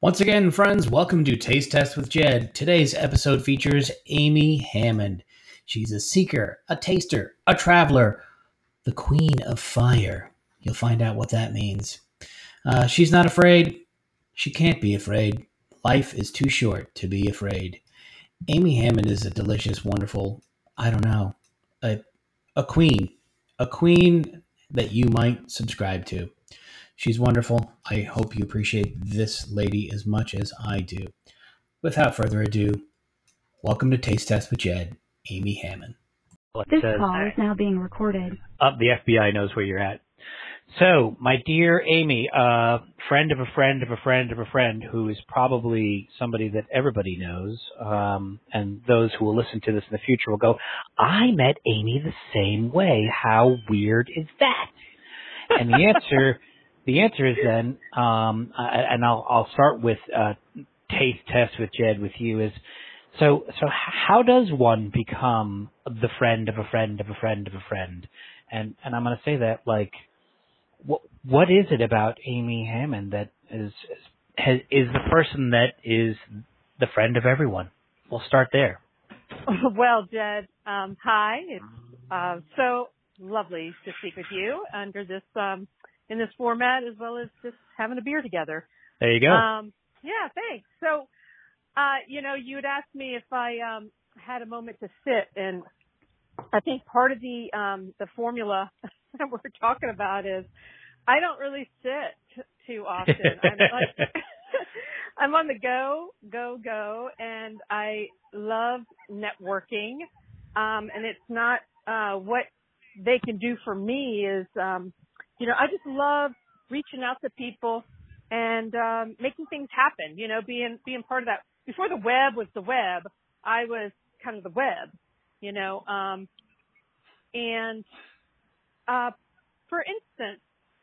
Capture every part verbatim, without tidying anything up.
Once again, friends, welcome to Taste Test with Jed. Today's episode features Amy Hammond. She's a seeker, a taster, a traveler, the queen of fire. You'll find out what that means. Uh, she's not afraid. She can't be afraid. Life is too short to be afraid. Amy Hammond is a delicious, wonderful, I don't know, a, a queen. A queen that you might subscribe to. She's wonderful. I hope you appreciate this lady as much as I do. Without further ado, welcome to Taste Test with Jed, Amy Hammond. This call is now being recorded. Up, the F B I knows where you're at. So, my dear Amy, a uh, friend of a friend of a friend of a friend who is probably somebody that everybody knows, um, and those who will listen to this in the future will go, I met Amy the same way. How weird is that? And the answer... The answer is then, um, and I'll, I'll start with uh, Taste Test with Jed with you is, so so how does one become the friend of a friend of a friend of a friend? And and I'm going to say that like, what what is it about Amy Hammond that is is, is the person that is the friend of everyone? We'll start there. Well, Jed, um, hi. It's uh, so lovely to speak with you under this. Um, in this format, as well as just having a beer together. There you go. Um, yeah, thanks. So, uh, you know, you had asked me if I um, had a moment to sit, and I think part of the um, the formula that we're talking about is I don't really sit too often. I'm, like, I'm on the go, go, go, and I love networking, um, and it's not uh, what they can do for me is um, – you know, I just love reaching out to people and um, making things happen, you know, being being part of that. Before the web was the web, I was kind of the web, you know. Um, and, uh, for instance,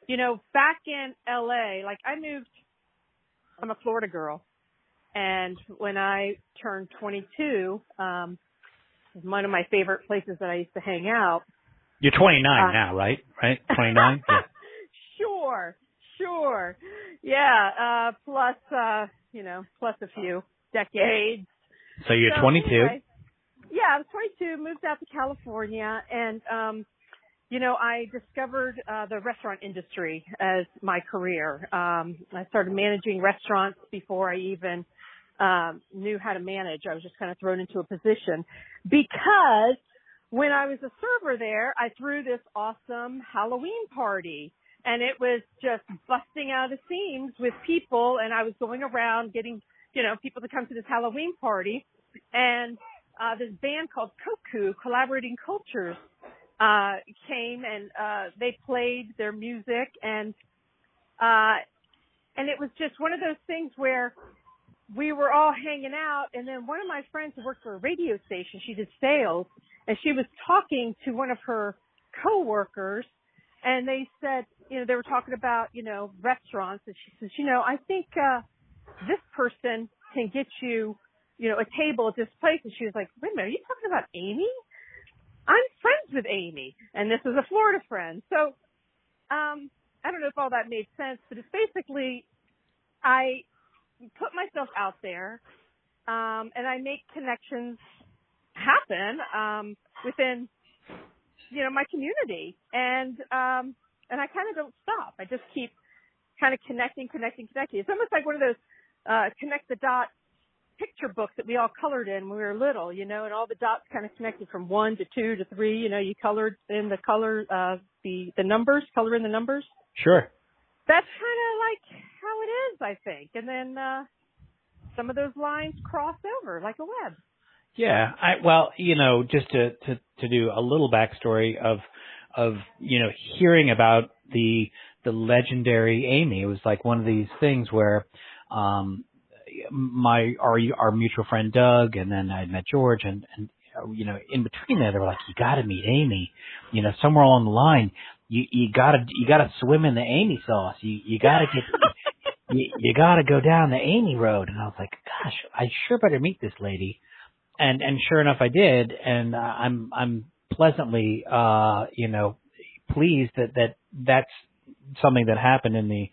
you know, back in L A, like I moved, I'm a Florida girl. And when I turned twenty-two, um, it was one of my favorite places that I used to hang out. You're twenty-nine uh, now, right? Right? twenty-nine? Yeah. Sure. Sure. Yeah. Uh, plus, uh, you know, plus a few decades. So you're so twenty-two? Anyway, yeah, I was twenty-two, moved out to California, and, um, you know, I discovered uh, the restaurant industry as my career. Um, I started managing restaurants before I even um, knew how to manage. I was just kind of thrown into a position because when I was a server there, I threw this awesome Halloween party, and it was just busting out of the seams with people, and I was going around getting, you know, people to come to this Halloween party, and uh this band called Koku, Collaborating Cultures, uh came, and uh they played their music, and uh and it was just one of those things where we were all hanging out, and then one of my friends who worked for a radio station, she did sales, and she was talking to one of her coworkers, and they said, you know, they were talking about, you know, restaurants, and she says, you know, I think uh this person can get you, you know, a table at this place. And she was like, wait a minute, are you talking about Amy? I'm friends with Amy, and this is a Florida friend. So um I don't know if all that made sense, but it's basically I put myself out there, um, and I make connections happen, um, within, you know, my community. And, um, and I kind of don't stop. I just keep kind of connecting, connecting, connecting. It's almost like one of those, uh, connect the dots picture books that we all colored in when we were little, you know, and all the dots kind of connected from one to two to three, you know, you colored in the color, uh, the, the numbers, color in the numbers. Sure. That's kind of like how it is, I think. And then uh, some of those lines cross over like a web. Yeah. I, well, you know, just to, to, to do a little backstory of, of you know, hearing about the the legendary Amy. It was like one of these things where um, my our, our mutual friend Doug, and then I met George, and, and, you know, in between there, they were like, you got to meet Amy, you know, somewhere along the line. you you gotta you gotta swim in the Amy sauce. You you gotta get you, you gotta go down the Amy road. And I was like, gosh, I sure better meet this lady. And and sure enough, I did. And uh, I'm I'm pleasantly uh you know pleased that that that's something that happened in the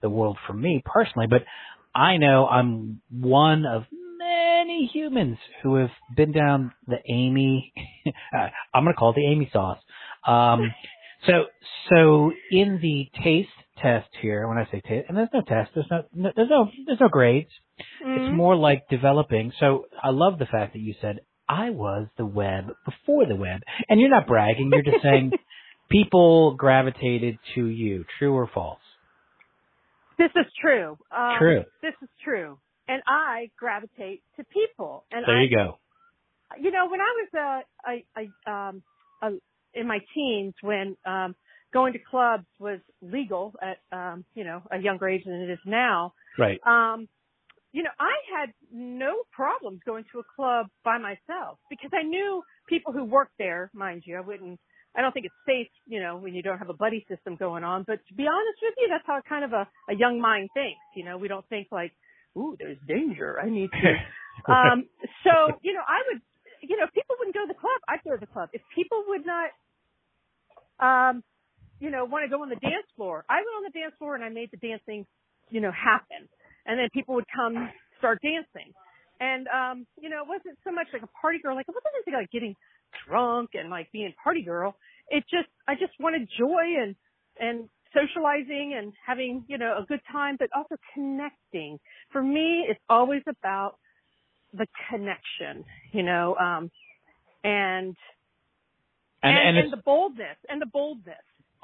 the world for me personally. But I know I'm one of many humans who have been down the Amy – I'm going to call it the Amy sauce. Um, so so in the taste test here, when I say taste – and there's no test. There's no, no, there's no, there's no grades. Mm-hmm. It's more like developing. So I love the fact that you said, I was the web before the web. And you're not bragging. You're just saying people gravitated to you, true or false. This is true. Um, true. This is true. And I gravitate to people. And there I, you go. You know, when I was uh, I, I, um, uh, in my teens, when um, going to clubs was legal at, um, you know, a younger age than it is now. Right. Um, you know, I had no problems going to a club by myself because I knew people who worked there, mind you. I wouldn't. I don't think it's safe, you know, when you don't have a buddy system going on. But to be honest with you, that's how kind of a, a young mind thinks. You know, we don't think like, ooh, there's danger. I need to. um, so, you know, I would, you know, if people wouldn't go to the club, I'd go to the club. If people would not, um, you know, want to go on the dance floor, I went on the dance floor and I made the dancing, you know, happen. And then people would come start dancing. And, um, you know, it wasn't so much like a party girl. Like, it wasn't anything like getting drunk and like being party girl. It just, I just wanted joy and, and socializing and having, you know, a good time, but also connecting. For me, it's always about the connection, you know, um, and, and, and, and, and the boldness and the boldness.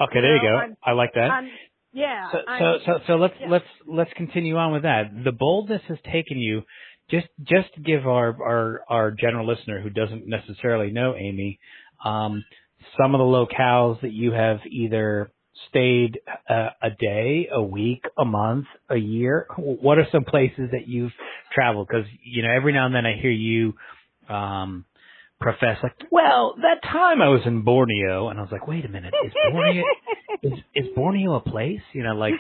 Okay. There you, know, you go. I'm, I like that. I'm, yeah. So, so, so, so let's, yeah. let's, let's continue on with that. The boldness has taken you. Just just to give our, our, our general listener who doesn't necessarily know Amy, um, some of the locales that you have either stayed a, a day, a week, a month, a year. What are some places that you've traveled? Because, you know, every now and then I hear you um, profess, like, well, that time I was in Borneo. And I was like, wait a minute, is Borneo, is, is Borneo a place? You know, like...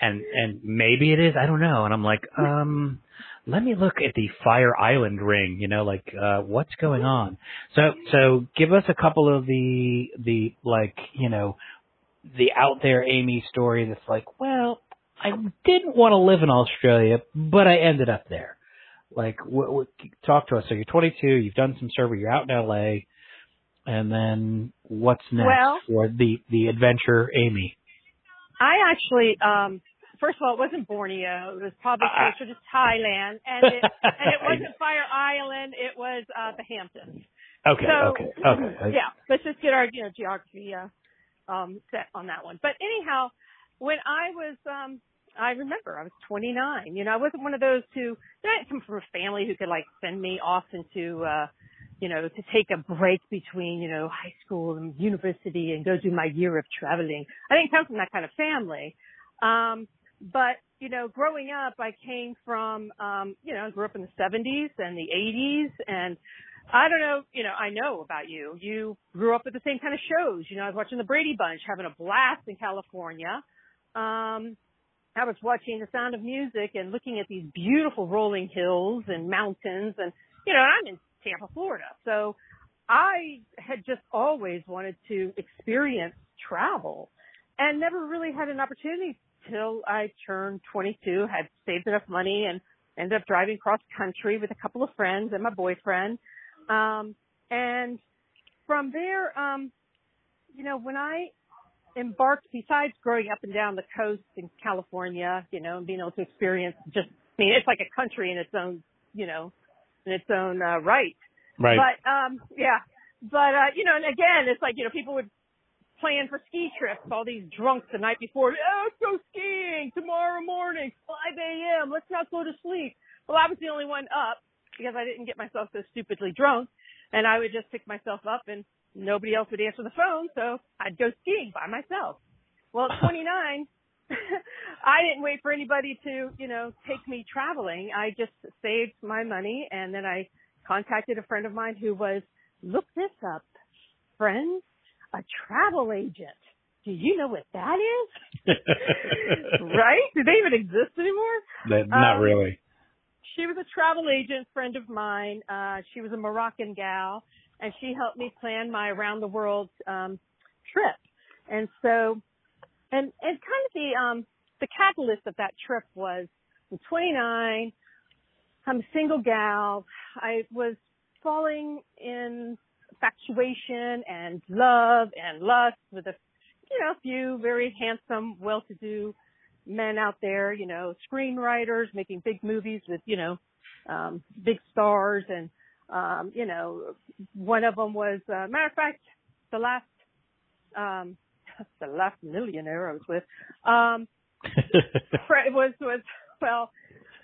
And and maybe it is, I don't know. And I'm like, um, let me look at the Fire Island ring, you know, like uh, what's going on? So so give us a couple of the the like, you know, the out there Amy story that's like, well, I didn't want to live in Australia, but I ended up there. Like, w- w- talk to us. So you're twenty-two, you've done some survey, you're out in L A, and then what's next well, for the the adventure Amy? I actually, um, first of all, it wasn't Borneo. It was probably closer to Thailand, and it, and it wasn't Fire Island. It was uh, the Hamptons. Okay, so, okay, okay. Yeah, let's just get our you know geography uh, um, set on that one. But anyhow, when I was, um, I remember I was twenty-nine. You know, I wasn't one of those who you know, I didn't come from a family who could like send me off into. Uh, you know, to take a break between, you know, high school and university and go do my year of traveling. I didn't come from that kind of family. Um, but, you know, growing up, I came from, um, you know, I grew up in the seventies and the eighties. And I don't know, you know, I know about you. You grew up with the same kind of shows. You know, I was watching The Brady Bunch, having a blast in California. Um, I was watching The Sound of Music and looking at these beautiful rolling hills and mountains. And, you know, I'm in Tampa, Florida. So I had just always wanted to experience travel and never really had an opportunity till I turned twenty-two, had saved enough money and ended up driving cross country with a couple of friends and my boyfriend. Um, and from there, um, you know, when I embarked, besides growing up and down the coast in California, you know, and being able to experience just, I mean, it's like a country in its own, you know, in its own uh, right. Right. But, um, yeah. But, uh, you know, and again, it's like, you know, people would plan for ski trips, all these drunks the night before. Oh, let's go skiing tomorrow morning, five a.m. Let's not go to sleep. Well, I was the only one up because I didn't get myself so stupidly drunk. And I would just pick myself up and nobody else would answer the phone. So I'd go skiing by myself. Well, at twenty-nine... I didn't wait for anybody to, you know, take me traveling. I just saved my money, and then I contacted a friend of mine who was, look this up, friends. a travel agent. Do you know what that is? Right? Do they even exist anymore? That, not um, really. She was a travel agent friend of mine. Uh, she was a Moroccan gal, and she helped me plan my around the world um, trip. And so, and and kind of the um, the catalyst of that trip was, I'm twenty-nine. I'm a single gal. I was falling in infatuation and love and lust with a, you know, a few very handsome, well-to-do men out there, you know, screenwriters making big movies with, you know, um, big stars. And, um, you know, one of them was, uh, matter of fact, the last, um, the last millionaire I was with, um, was, was, well,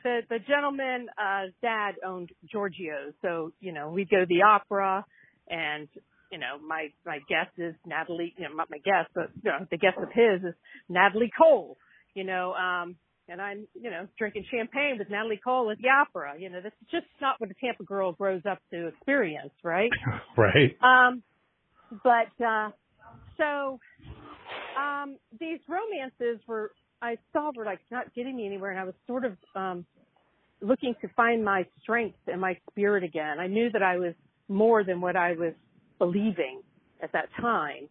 the, the gentleman, uh, dad owned Giorgio. So, you know, we'd go to the opera and, you know, my, my guess is Natalie, you know, not my guess, but you know, the guess of his is Natalie Cole, you know, um, and I'm, you know, drinking champagne with Natalie Cole at the opera. You know, this is just not what a Tampa girl grows up to experience, right? Right. Um, but, uh, so, um, these romances were, I saw were like not getting me anywhere, and I was sort of, um, looking to find my strength and my spirit again. I knew that I was more than what I was believing at that time.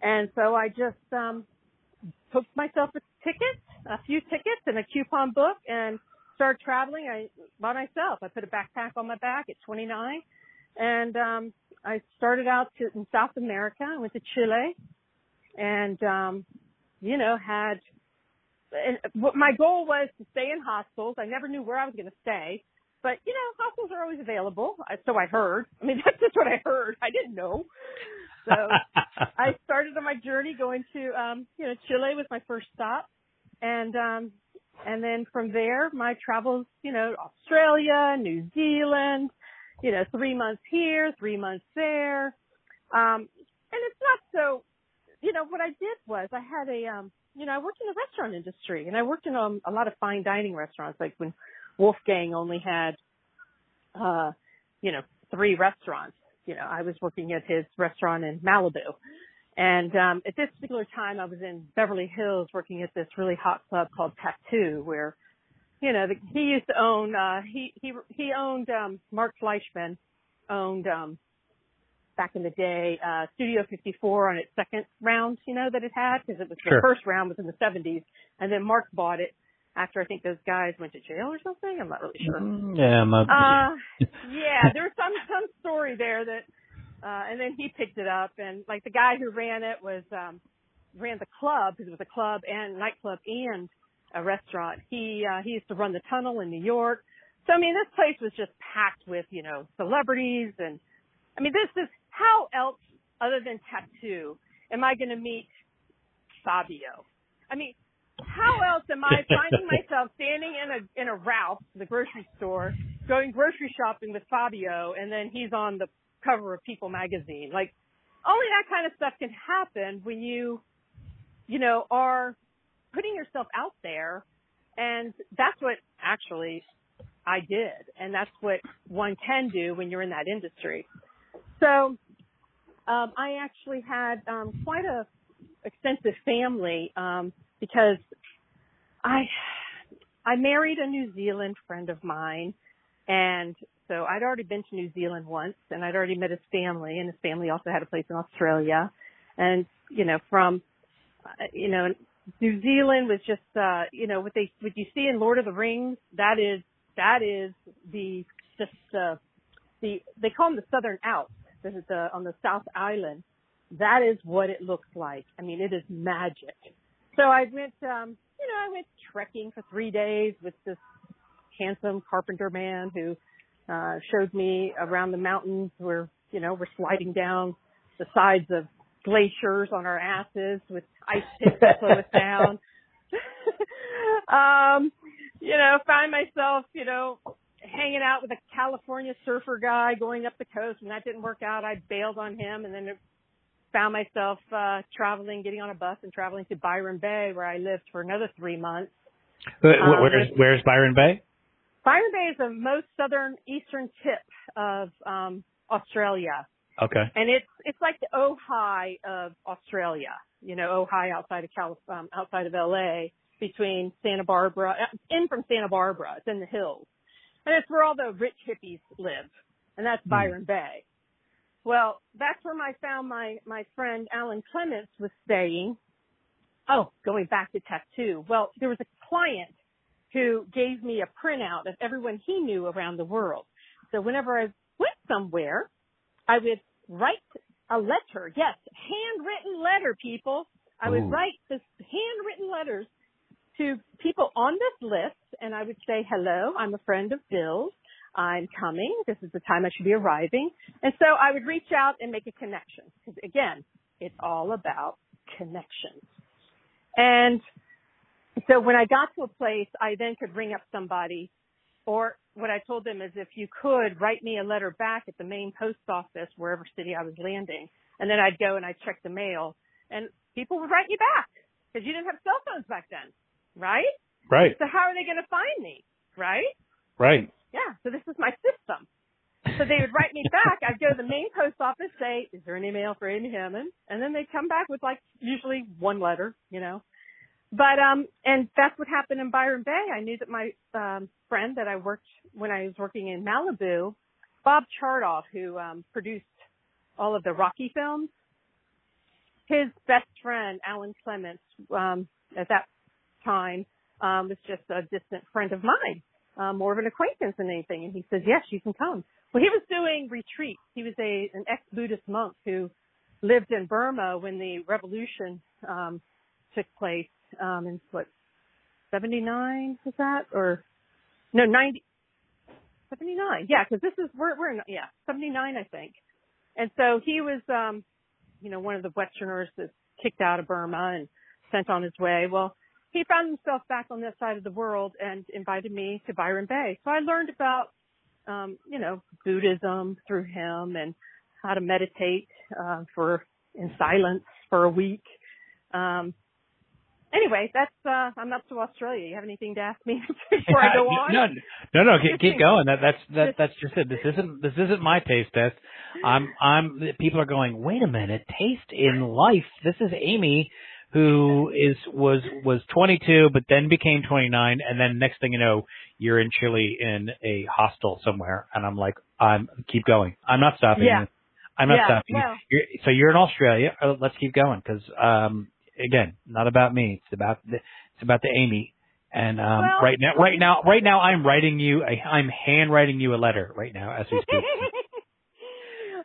And so I just um booked myself a ticket, a few tickets and a coupon book, and started traveling I by myself. I put a backpack on my back at twenty-nine, and um I started out to, in South America. I went to Chile, and um you know had and what my goal was to stay in hostels. I never knew where I was going to stay. But, you know, hostels are always available, so I heard. I mean, that's just what I heard. I didn't know. So I started on my journey going to, um, you know, Chile was my first stop. And um, and then from there, my travels, you know, Australia, New Zealand, you know, three months here, three months there. Um, and it's not so, you know, what I did was I had a, um, you know, I worked in the restaurant industry. And I worked in um, a lot of fine dining restaurants, like when Wolfgang only had, uh, you know, three restaurants. You know, I was working at his restaurant in Malibu. And, um, at this particular time, I was in Beverly Hills working at this really hot club called Tattoo, where, you know, the, he used to own, uh, he, he, he owned, um, Mark Fleischman owned, um, back in the day, uh, Studio fifty-four on its second round, you know, that it had, because it was sure. The first round was in the seventies. And then Mark bought it after I think those guys went to jail or something. I'm not really sure. Yeah, I'm not. Uh, yeah, there was some, some story there that, uh, and then he picked it up, and like the guy who ran it was, um, ran the club, because it was a club and nightclub and a restaurant. He, uh, he used to run the tunnel in New York. So, I mean, this place was just packed with, you know, celebrities. And I mean, this is how else other than Tattoo am I going to meet Fabio? I mean, how else am I finding myself standing in a in a Ralph, the grocery store, going grocery shopping with Fabio, and then he's on the cover of People magazine? Like, only that kind of stuff can happen when you, you know, are putting yourself out there, and that's what actually I did, and that's what one can do when you're in that industry. So um, I actually had um, quite a extensive family, um, because I I married a New Zealand friend of mine, and so I'd already been to New Zealand once, and I'd already met his family, and his family also had a place in Australia. And, you know, from, you know, New Zealand was just, uh, you know, what they what you see in Lord of the Rings, that is, that is the, just the, the they call them the Southern Alps, this is the, on the South Island. That is what it looks like. I mean, it is magic. So I went, um, you know, I went trekking for three days with this handsome carpenter man who uh, showed me around the mountains where, you know, we're sliding down the sides of glaciers on our asses with ice picks to slow us down. um, you know, find myself, you know, hanging out with a California surfer guy going up the coast, and that didn't work out. I bailed on him, and then it found myself uh, traveling, getting on a bus and traveling to Byron Bay, where I lived for another three months. Where's, um, where's Byron Bay? Byron Bay is the most southern eastern tip of um, Australia. Okay. And it's it's like the Ojai of Australia, you know, Ojai outside of Calif- um, outside of L A, between Santa Barbara, in from Santa Barbara. It's in the hills. And it's where all the rich hippies live, and that's Byron mm. Bay. Well, that's where I found my, my friend Alan Clements was staying. Oh, going back to Tattoo. Well, there was a client who gave me a printout of everyone he knew around the world. So whenever I went somewhere, I would write a letter. Yes, handwritten letter, people. I would Ooh. write this handwritten letters to people on this list, and I would say, hello, I'm a friend of Bill's. I'm coming. This is the time I should be arriving. And so I would reach out and make a connection. Because, again, it's all about connections. And so when I got to a place, I then could ring up somebody, or what I told them is, if you could, write me a letter back at the main post office, wherever city I was landing. And then I'd go and I'd check the mail, and people would write you back because you didn't have cell phones back then. Right? Right. So how are they going to find me? Right? Right. Yeah. So this is my system. So they would write me back. I'd go to the main post office, say, is there any mail for Amy Hammond? And then they'd come back with, like, usually one letter, you know. But, um, and that's what happened in Byron Bay. I knew that my um, friend that I worked when I was working in Malibu, Bob Chardoff, who um, produced all of the Rocky films, his best friend, Alan Clements, um, at that time, um, was just a distant friend of mine, um, more of an acquaintance than anything. And he says, yes, you can come. Well, he was doing retreats. He was a an ex-Buddhist monk who lived in Burma when the revolution um, took place um, in, what, seventy-nine, was that? Or, no, ninety, seventy-nine. Yeah, because this is, we're, we're in, yeah, seventy-nine, I think. And so he was, um, you know, one of the Westerners that's kicked out of Burma and sent on his way. Well, he found himself back on this side of the world and invited me to Byron Bay. So I learned about, um, you know, Buddhism through him and how to meditate uh, for in silence for a week. Um, anyway, that's uh, I'm up to Australia. You have anything to ask me before I go on? No, no, no, keep, keep going. That, that's that, that's just it. This isn't this isn't my taste test. I'm I'm people are going, wait a minute, taste in life. This is Amy, who is was was twenty-two, but then became twenty-nine, and then next thing you know, you're in Chile in a hostel somewhere, and I'm like, I'm keep going. I'm not stopping. Yeah. You. I'm not yeah. stopping. Well, you. You're, so you're in Australia. Oh, let's keep going, because um, again, not about me. It's about the, it's about the Amy. And um, well, right now, right now, right now, I'm writing you. A, I'm handwriting you a letter right now as we speak.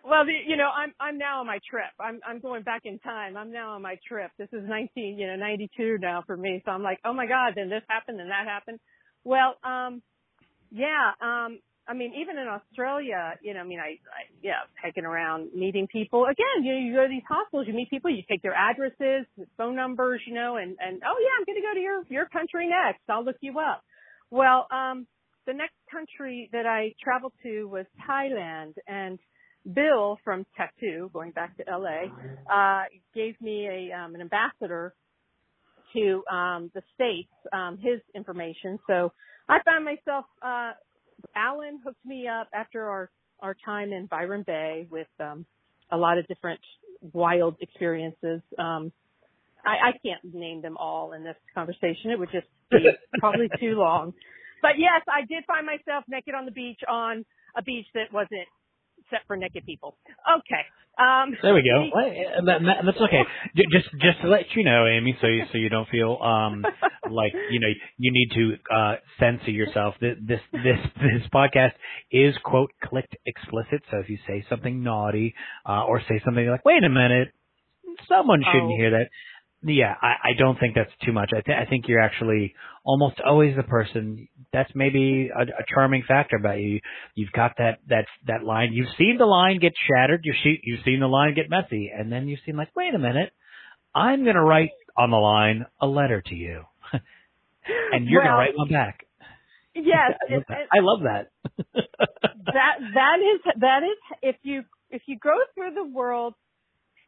Well, the, you know, I'm I'm now on my trip. I'm I'm going back in time. I'm now on my trip. This is nineteen, you know, ninety-two now for me. So I'm like, oh my God, then this happened and that happened. Well, um, yeah, um, I mean, even in Australia, you know, I mean, I, I yeah, hiking around, meeting people. Again, you know, you go to these hostels, you meet people, you take their addresses, phone numbers, you know, and and oh yeah, I'm going to go to your your country next. I'll look you up. Well, um, the next country that I traveled to was Thailand, and Bill from Tattoo, going back to L A, uh, gave me a, um, an ambassador to, um, the States, um, his information. So I found myself, uh, Alan hooked me up after our, our time in Byron Bay with, um, a lot of different wild experiences. Um, I, I can't name them all in this conversation. It would just be probably too long, but yes, I did find myself naked on the beach on a beach that wasn't except for naked people. Okay. Um, there we go. That's okay. Just, just to let you know, Amy, so you, so you don't feel um, like you know you need to uh, censor yourself. This, this, this, this podcast is quote clicked explicit. So if you say something naughty uh, or say something like, "Wait a minute, someone shouldn't oh. hear that." Yeah, I, I don't think that's too much. I, th- I think you're actually almost always the person. That's maybe a, a charming factor about you. You've got that, that, that line. You've seen the line get shattered. You've, she- you've seen the line get messy. And then you've seen like, wait a minute, I'm going to write on the line a letter to you. And you're well, going to write one back. Yes. I love that. It, I love that. that, that is, that is, if you, if you go through the world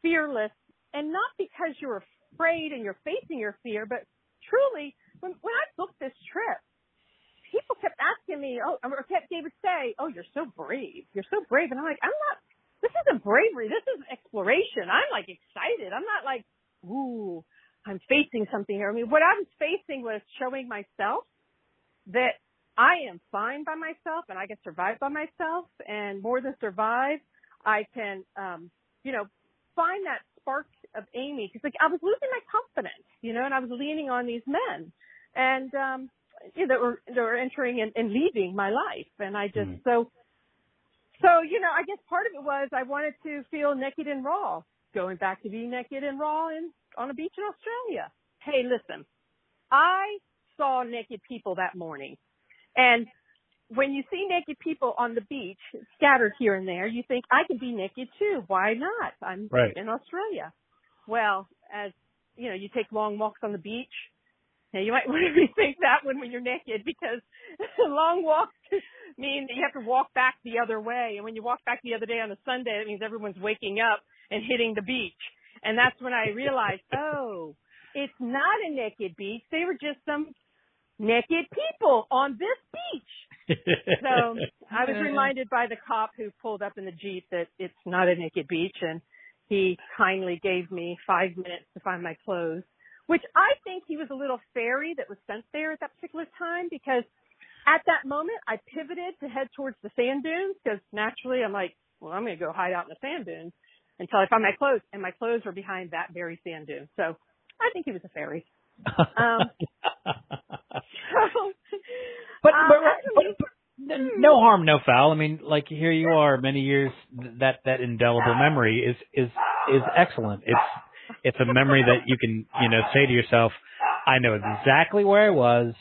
fearless, and not because you're afraid and you're facing your fear, but truly, when, when I booked this trip, people kept asking me, oh, or kept David say, oh, you're so brave. You're so brave. And I'm like, I'm not this isn't bravery. This is exploration. I'm like excited. I'm not like, ooh, I'm facing something here. I mean, what I was facing was showing myself that I am fine by myself and I can survive by myself, and more than survive, I can, um, you know, find that spark of Amy. Cause like I was losing my confidence, you know, and I was leaning on these men and, um, you know, that were, that were entering and, and leaving my life. And I just, mm. so, so, you know, I guess part of it was I wanted to feel naked and raw, going back to being naked and raw in, on a beach in Australia. Hey, listen, I saw naked people that morning. And when you see naked people on the beach scattered here and there, you think, I can be naked too. Why not? I'm right. in Australia. Well, as you know, you take long walks on the beach. Now you might want to rethink that one when you're naked, because long walks mean that you have to walk back the other way. And when you walk back the other day on a Sunday, that means everyone's waking up and hitting the beach. And that's when I realized, oh, it's not a naked beach. They were just some naked people on this beach. So I was reminded by the cop who pulled up in the Jeep that it's not a naked beach, and he kindly gave me five minutes to find my clothes, which I think he was a little fairy that was sent there at that particular time, because at that moment I pivoted to head towards the sand dunes, because naturally I'm like, well, I'm going to go hide out in the sand dunes until I find my clothes, and my clothes were behind that very sand dune. So I think he was a fairy. Um, so, but, um, but, but, but no harm, no foul. I mean, like, here you are, many years. That that indelible memory is is is excellent. It's it's a memory that you can, you know, say to yourself, I know exactly where I was,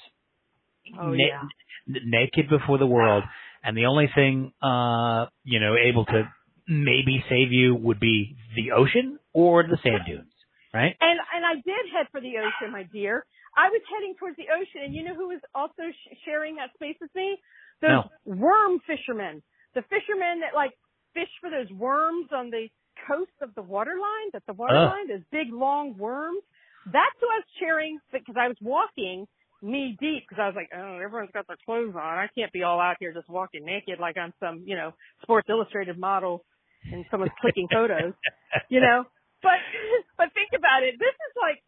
oh, na- yeah. n- naked before the world, and the only thing, uh, you know, able to maybe save you would be the ocean or the sand dunes. Right. And and I did head for the ocean, my dear. I was heading towards the ocean, and you know who was also sh- sharing that space with me? Those no. worm fishermen. The fishermen that, like, fish for those worms on the coast of the waterline, that the waterline, those big, long worms. That's who I was sharing, because I was walking knee deep, because I was like, oh, everyone's got their clothes on. I can't be all out here just walking naked like I'm some, you know, Sports Illustrated model and someone's clicking photos, you know? But but think about it. This is like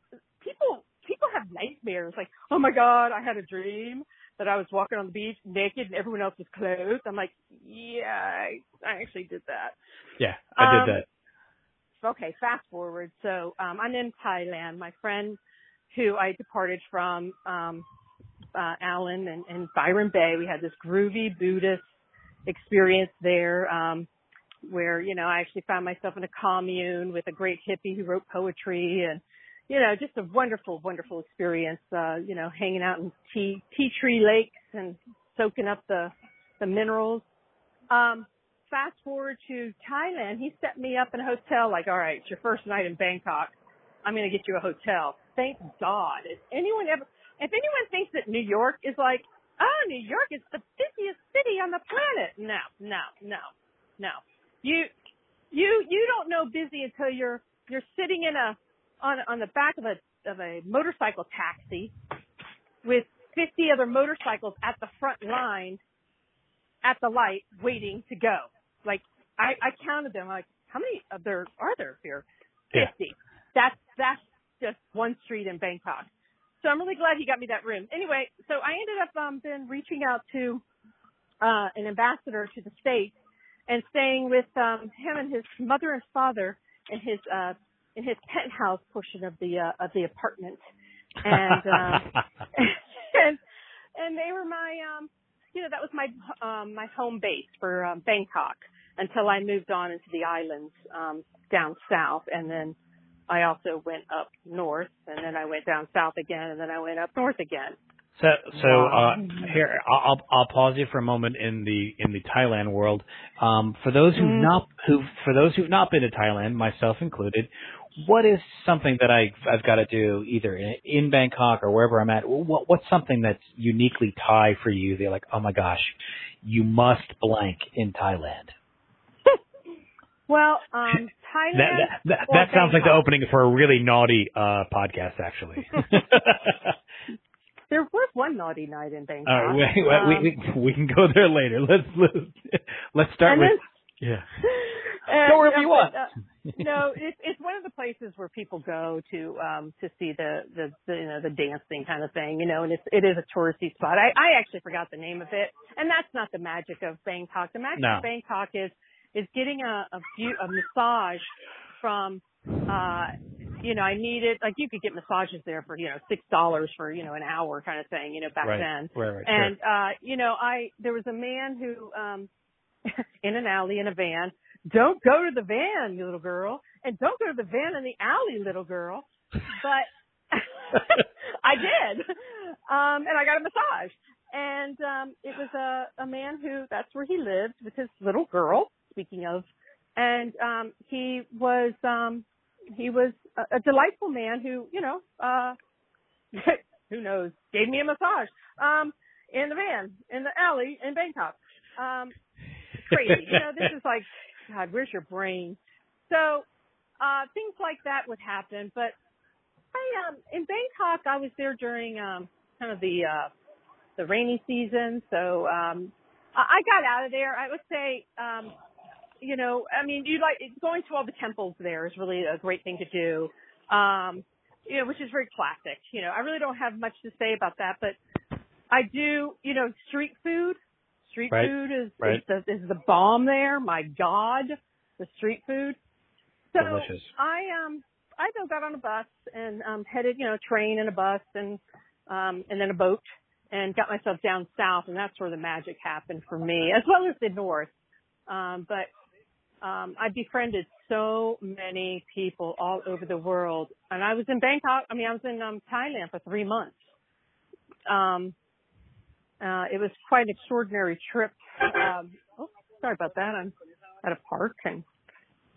people people have nightmares. Like, oh my God, I had a dream that I was walking on the beach naked and everyone else was clothed. I'm like, yeah, I, I actually did that. Yeah, I um, did that. Okay, fast forward. So um, I'm in Thailand. My friend who I departed from, um, uh, Alan and, and Byron Bay, we had this groovy Buddhist experience there. Um, where, you know, I actually found myself in a commune with a great hippie who wrote poetry, and, you know, just a wonderful, wonderful experience, uh, you know, hanging out in tea, tea tree lakes and soaking up the, the minerals. Um, fast forward to Thailand. He set me up in a hotel, like, all right, it's your first night in Bangkok. I'm going to get you a hotel. Thank God. If anyone ever, if anyone thinks that New York is like, oh, New York is the busiest city on the planet. No, no, no, no. You, you, you don't know busy until you're you're sitting in a on on the back of a of a motorcycle taxi with fifty other motorcycles at the front line at the light waiting to go. Like I, I counted them. Like how many of there are there here? Fifty. Yeah. That's that's just one street in Bangkok. So I'm really glad he got me that room. Anyway, so I ended up um, then reaching out to uh, an ambassador to the States, and staying with um, him and his mother and father in his uh, in his penthouse portion of the uh, of the apartment, and uh, and and they were my um, you know that was my um, my home base for um, Bangkok until I moved on into the islands um, down south, and then I also went up north, and then I went down south again, and then I went up north again. So, so uh, here I'll, I'll pause you for a moment in the in the Thailand world. Um, for those who not who for those who've not been to Thailand, myself included, what is something that I I've got to do either in, in Bangkok or wherever I'm at? What what's something that's uniquely Thai for you? They're like, oh my gosh, you must blank in Thailand. Well, um, Thailand. that that, that, that sounds like the opening for a really naughty uh, podcast, actually. There was one naughty night in Bangkok. All right, wait, wait, um, we, we, we can go there later. Let's let's, let's start with then, yeah. uh, go wherever uh, you want. Uh, no, it's it's one of the places where people go to um, to see the, the the you know the dancing kind of thing, you know, and it's it is a touristy spot. I, I actually forgot the name of it, and that's not the magic of Bangkok. The magic no. of Bangkok is is getting a a, few, a massage from. Uh, you know, I needed, like, you could get massages there for, you know, six dollars for, you know, an hour kind of thing, you know, back right. then. Right, right, and, sure. uh, you know, I, there was a man who, um, in an alley in a van, don't go to the van, you little girl, and don't go to the van in the alley, little girl. But I did. Um, and I got a massage. And um, it was a, a man who, that's where he lived with his little girl, speaking of. And um, he was um, he was a, a delightful man who, you know, uh, who knows, gave me a massage um, in the van, in the alley in Bangkok. Um, crazy. You know, this is like, God, where's your brain? So uh, things like that would happen. But I, um, in Bangkok, I was there during um, kind of the, uh, the rainy season. So um, I got out of there, I would say. Um, You know, I mean, you like going to all the temples there is really a great thing to do, um, you know, which is very classic. You know, I really don't have much to say about that, but I do, you know, street food. Street right. food is, right. is, the, is the bomb there. My God, the street food. So delicious. I, um, I got on a bus and um, headed, you know, train and a bus and um, and then a boat and got myself down south. And that's where the magic happened for me, as well as the north. Um, but. Um, I befriended so many people all over the world, and I was in Bangkok. I mean, I was in um, Thailand for three months. Um, uh, it was quite an extraordinary trip. Um, oh, sorry about that. I'm at a park, and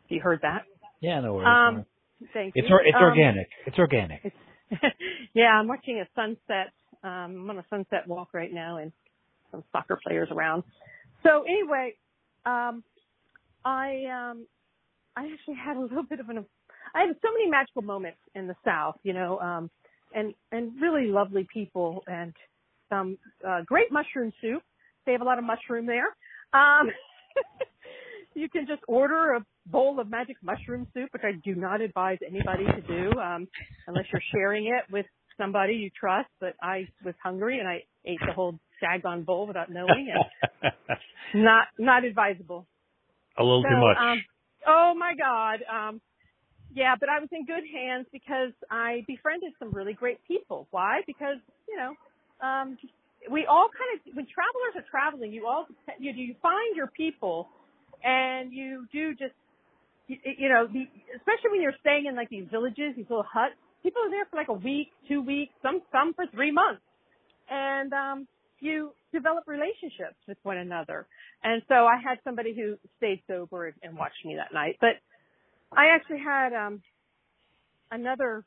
you heard that. Yeah, no worries. Um, thank you. It's or, it's um, organic. It's organic. It's, yeah, I'm watching a sunset. Um, I'm on a sunset walk right now, and some soccer players around. So anyway. Um, I um, I actually had a little bit of an I had so many magical moments in the South, you know, um, and and really lovely people and some um, uh, great mushroom soup. They have a lot of mushroom there. Um, you can just order a bowl of magic mushroom soup, which I do not advise anybody to do um, unless you're sharing it with somebody you trust. But I was hungry and I ate the whole daggone bowl without knowing it. not not advisable. A little so, too much. Um, oh, my God. Um, yeah, but I was in good hands because I befriended some really great people. Why? Because, you know, um, we all kind of – when travelers are traveling, you all you, you find your people and you do just – you know, the, especially when you're staying in, like, these villages, these little huts, people are there for, like, a week, two weeks, some some for three months. And um, you – develop relationships with one another. And so I had somebody who stayed sober and watched me that night. But I actually had um, another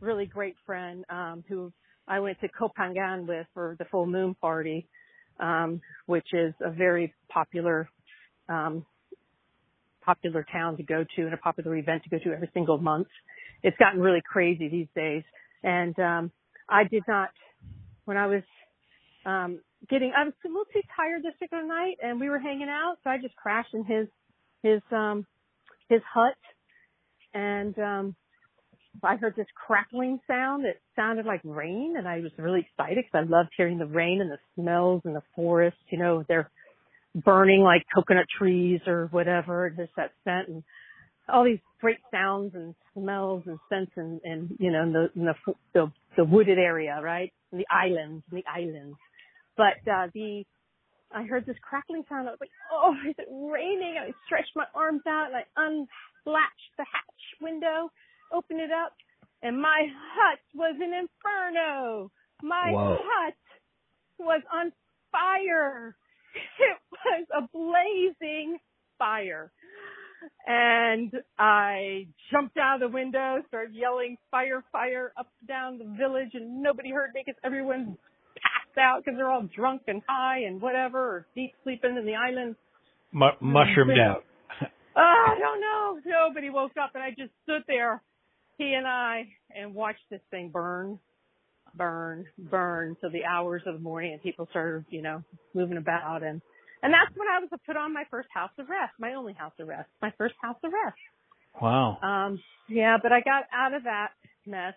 really great friend um, who I went to Koh Phangan with for the full moon party, um, which is a very popular um, popular town to go to and a popular event to go to every single month. It's gotten really crazy these days. And um, I did not, when I was um, Getting, I was a little too tired this particular night, and we were hanging out, so I just crashed in his his um, his hut, and um, I heard this crackling sound that sounded like rain, and I was really excited because I loved hearing the rain and the smells in the forest. You know, they're burning like coconut trees or whatever, just that scent and all these great sounds and smells and scents, and, and you know, in the, in the the the wooded area, right? In the islands, in the islands. But uh, the I heard this crackling sound. I was like, oh, is it raining? And I stretched my arms out and I unlatched the hatch window, opened it up, and my hut was an inferno. My Whoa. hut was on fire. It was a blazing fire. And I jumped out of the window, started yelling, fire, fire, up down the village, and nobody heard me because everyone's out because they're all drunk and high and whatever, or deep sleeping in the island. M- mushroomed out. Oh, I don't know. Nobody woke up, and I just stood there, he and I, and watched this thing burn, burn, burn till the hours of the morning, and people started, you know, moving about. And And that's when I was put on my first house arrest, my only house arrest, my first house arrest. Wow. Um, yeah, but I got out of that mess.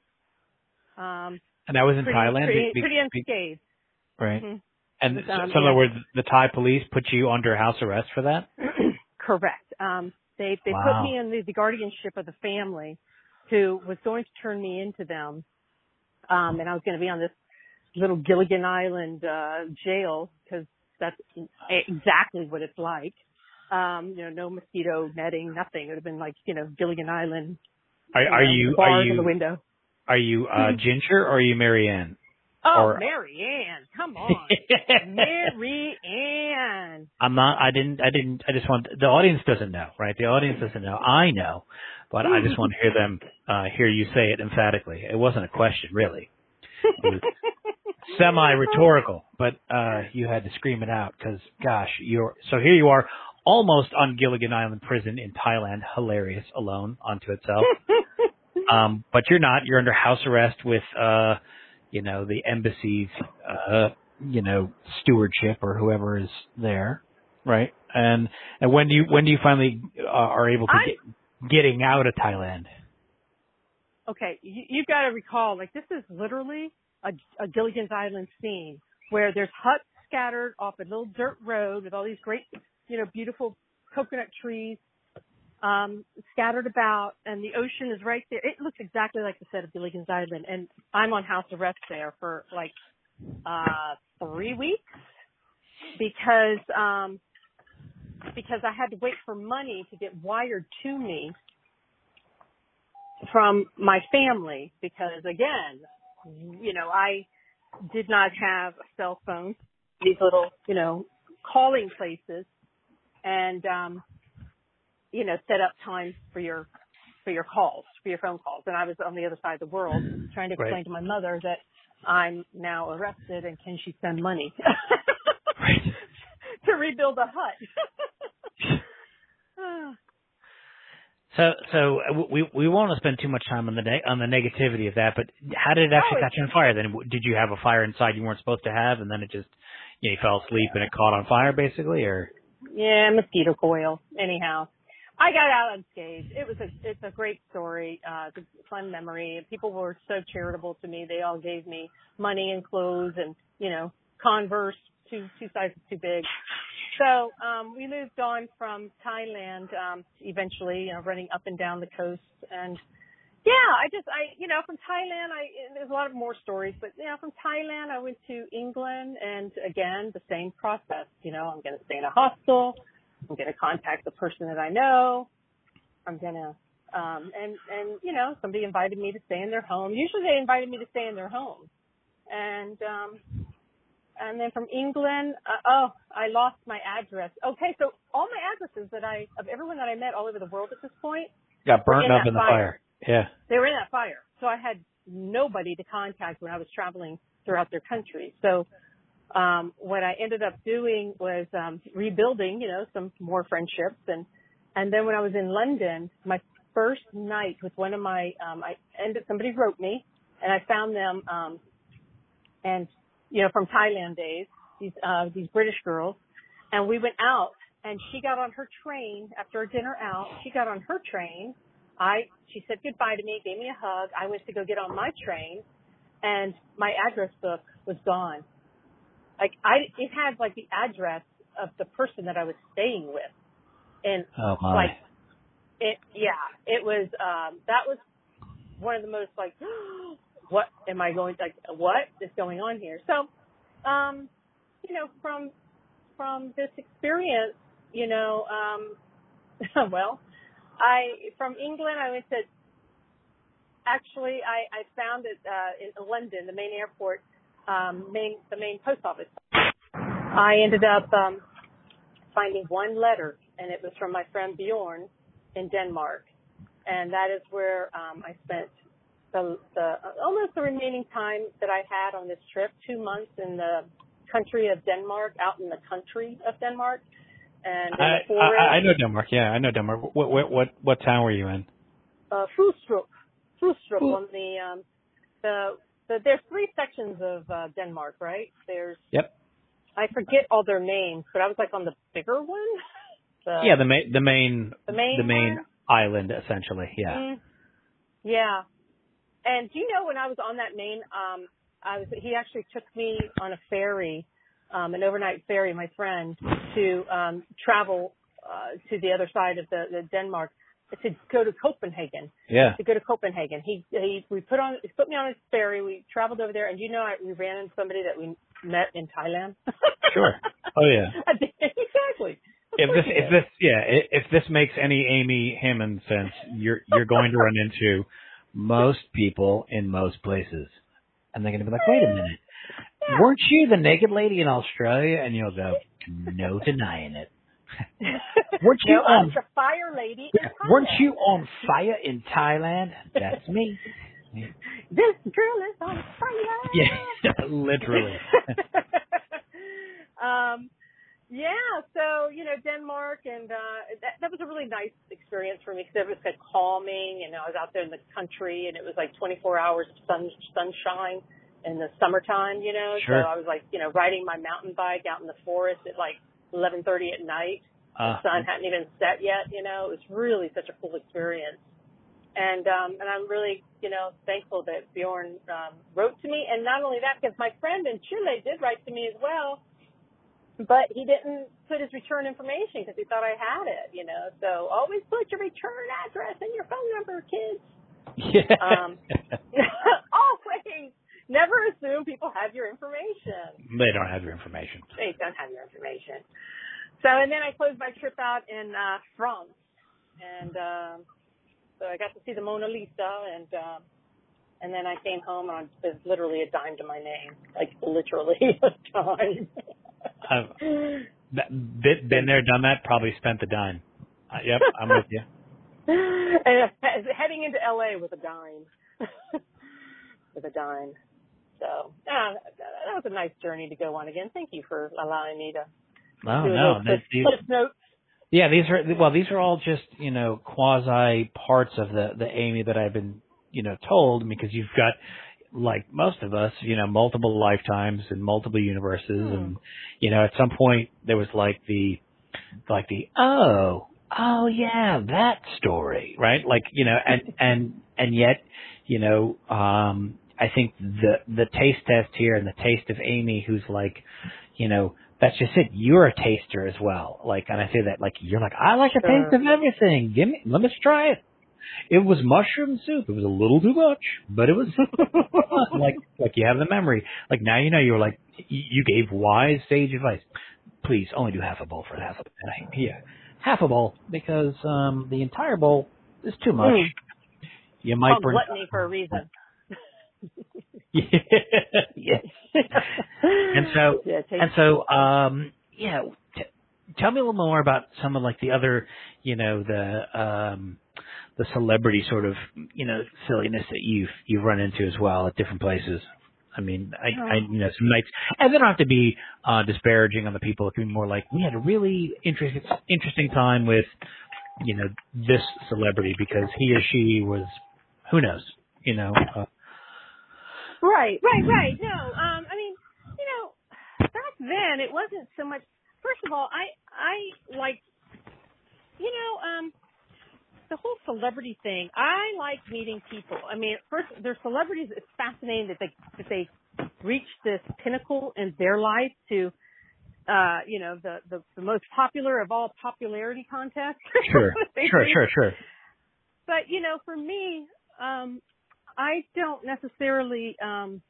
Um, and that was in pretty, Thailand? Pretty, be, pretty unscathed. Be, right. Mm-hmm. And um, so, so in other words, the Thai police put you under house arrest for that? Correct. Um, they they wow. put me in the, the guardianship of the family who was going to turn me into them. Um, and I was going to be on this little Gilligan Island uh, jail because that's exactly what it's like. Um, you know, no mosquito netting, nothing. It would have been like, you know, Gilligan Island. Are, you know, are you, are you, in the window. Are you, uh, Ginger or are you Mary Ann? Oh, or, Mary Ann. Come on. Mary Ann. I'm not, I didn't, I didn't, I just want, the audience doesn't know, right? The audience doesn't know. I know, but I just want to hear them, uh, hear you say it emphatically. It wasn't a question, really. It was semi-rhetorical, but, uh, you had to scream it out because, gosh, you're, so here you are. Almost on Gilligan Island prison in Thailand, hilarious alone unto itself. um, but you're not. You're under house arrest with, uh, you know, the embassy's, uh, you know, stewardship or whoever is there, right? And and when do you when do you finally uh, are able to get, getting out of Thailand? Okay, you, you've got to recall, like this is literally a, a Gilligan's Island scene where there's huts scattered off a little dirt road with all these great, you know, beautiful coconut trees um, scattered about, and the ocean is right there. It looks exactly like the set of Gilligan's Island, and I'm on house arrest there for, like, uh, three weeks because um, because I had to wait for money to get wired to me from my family because, again, you know, I did not have a cell phone, these little, you know, calling places. And, um, you know, set up times for your, for your calls, for your phone calls. And I was on the other side of the world trying to explain right. to my mother that I'm now arrested and can she send money right. to rebuild a hut? so, so we, we won't spend too much time on the, ne- on the negativity of that, but how did it actually oh, catch on fire? Then did you have a fire inside you weren't supposed to have? And then it just, you know, you fell asleep and it caught on fire basically, or? Yeah, mosquito coil. Anyhow, I got out unscathed. It was a, it's a great story. Uh, it's a fun memory. People were so charitable to me. They all gave me money and clothes and, you know, Converse, two, two sizes too big. So, um, we moved on from Thailand, um, eventually, you know, running up and down the coast. And yeah, I just, I, you know, from Thailand, I, there's a lot of more stories, but you know, from Thailand, I went to England and again, the same process, you know, I'm going to stay in a hostel. I'm going to contact the person that I know. I'm going to, um, and, and, you know, somebody invited me to stay in their home. Usually they invited me to stay in their home. And, um, and then from England, uh, oh, I lost my address. Okay. So all my addresses that I, of everyone that I met all over the world at this point. Got burnt up in the fire. fire. Yeah. They were in that fire. So I had nobody to contact when I was traveling throughout their country. So um, what I ended up doing was um, rebuilding, you know, some more friendships. And, and then when I was in London, my first night with one of my, um, I ended, somebody wrote me and I found them. Um, and, you know, from Thailand days, these, uh, these British girls. And we went out and she got on her train after a dinner out. She got on her train. I, she said goodbye to me, gave me a hug. I went to go get on my train and my address book was gone. Like I, it had like the address of the person that I was staying with. And oh my. like it, yeah, it was, um, that was one of the most like, what am I going like, what is going on here? So, um, you know, from, from this experience, you know, um, well, I, from England, I went to, actually, I, I found it, uh, in London, the main airport, um, main, the main post office. I ended up, um, finding one letter and it was from my friend Bjorn in Denmark. And that is where, um, I spent the, the, almost the remaining time that I had on this trip, two months in the country of Denmark, out in the country of Denmark. And I, I, I know Denmark. Yeah, I know Denmark. What what what, what town were you in? Uh, Fustrup. Fustrup on the um the the there's three sections of uh, Denmark, right? There's yep. I forget all their names, but I was like on the bigger one. The, yeah, the main, the main, the main, the main island, essentially. Yeah. Mm, yeah. And do you know when I was on that main, um, I was he actually took me on a ferry, um, an overnight ferry, my friend, to um, travel uh, to the other side of the, the Denmark to go to Copenhagen. Yeah. To go to Copenhagen, he he we put on he put me on his ferry. We traveled over there, and do you know I, we ran into somebody that we met in Thailand. Sure. Oh yeah. Exactly. If this, if this, yeah, if this makes any Amy Hammond sense, you're you're going to run into most people in most places, and they're going to be like, "Wait a minute, yeah. weren't you the naked lady in Australia?" And you'll go, "No denying it. Weren't you no, on the fire, lady? Yeah, weren't you on fire in Thailand? That's me. This girl is on fire." Yeah, literally. um. Yeah, so, you know, Denmark, and uh, that, that was a really nice experience for me because it was like calming, and I was out there in the country, and it was like twenty-four hours of sun, sunshine in the summertime, you know. Sure. So I was like, you know, riding my mountain bike out in the forest at like eleven thirty at night. Uh, the sun hadn't even set yet, you know. It was really such a cool experience. And um, and I'm really, you know, thankful that Bjorn um, wrote to me. And not only that, because my friend in Chile did write to me as well. But he didn't put his return information because he thought I had it, you know. So always put your return address and your phone number, kids. Yeah. Um, always. Never assume people have your information. They don't have your information. They don't have your information. So, and then I closed my trip out in uh, France. And um, so I got to see the Mona Lisa, and um, and then I came home, and I was literally a dime to my name. Like, literally a dime. I've been there, done that, probably spent the dime. Uh, yep, I'm with you. And heading into L A with a dime. With a dime. So, yeah, that was a nice journey to go on again. Thank you for allowing me to oh, do no, those these, notes. Yeah, these are, well, these are all just, you know, quasi parts of the, the Amy that I've been, you know, told, because you've got, like most of us, you know, multiple lifetimes and multiple universes. Hmm. And, you know, at some point there was like the, like the, oh, oh yeah, that story, right? Like, you know, and, and, and yet, you know, um, I think the, the taste test here and the taste of Amy, who's like, you know, that's just it. You're a taster as well. Like, and I say that, like, you're like, I like sure. a taste of everything. Give me, let me try it. It was mushroom soup. It was a little too much, but it was like like you have the memory. Like now you know you were like you gave wise sage advice. Please only do half a bowl for half a bowl. Yeah, half a bowl because um, the entire bowl is too much. Mm. You might oh, bring gluttony for a reason. Yeah. Yes. And so yeah, and so um, yeah. T- tell me a little more about some of like the other you know the. Um, the celebrity sort of, you know, silliness that you've, you've run into as well at different places. I mean, I, I you know, some nights, and they don't have to be uh, disparaging on the people. It can be more like, we had a really interesting, interesting time with, you know, this celebrity because he or she was, who knows, you know. Uh, right, right, right. No, um, I mean, you know, back then it wasn't so much, first of all, I, I like, you know, um, the whole celebrity thing, I like meeting people. I mean, first, they're celebrities. It's fascinating that they that they reach this pinnacle in their life to, uh, you know, the, the, the most popular of all popularity contests. Sure, sure, do. sure, sure. But, you know, for me, um, I don't necessarily um,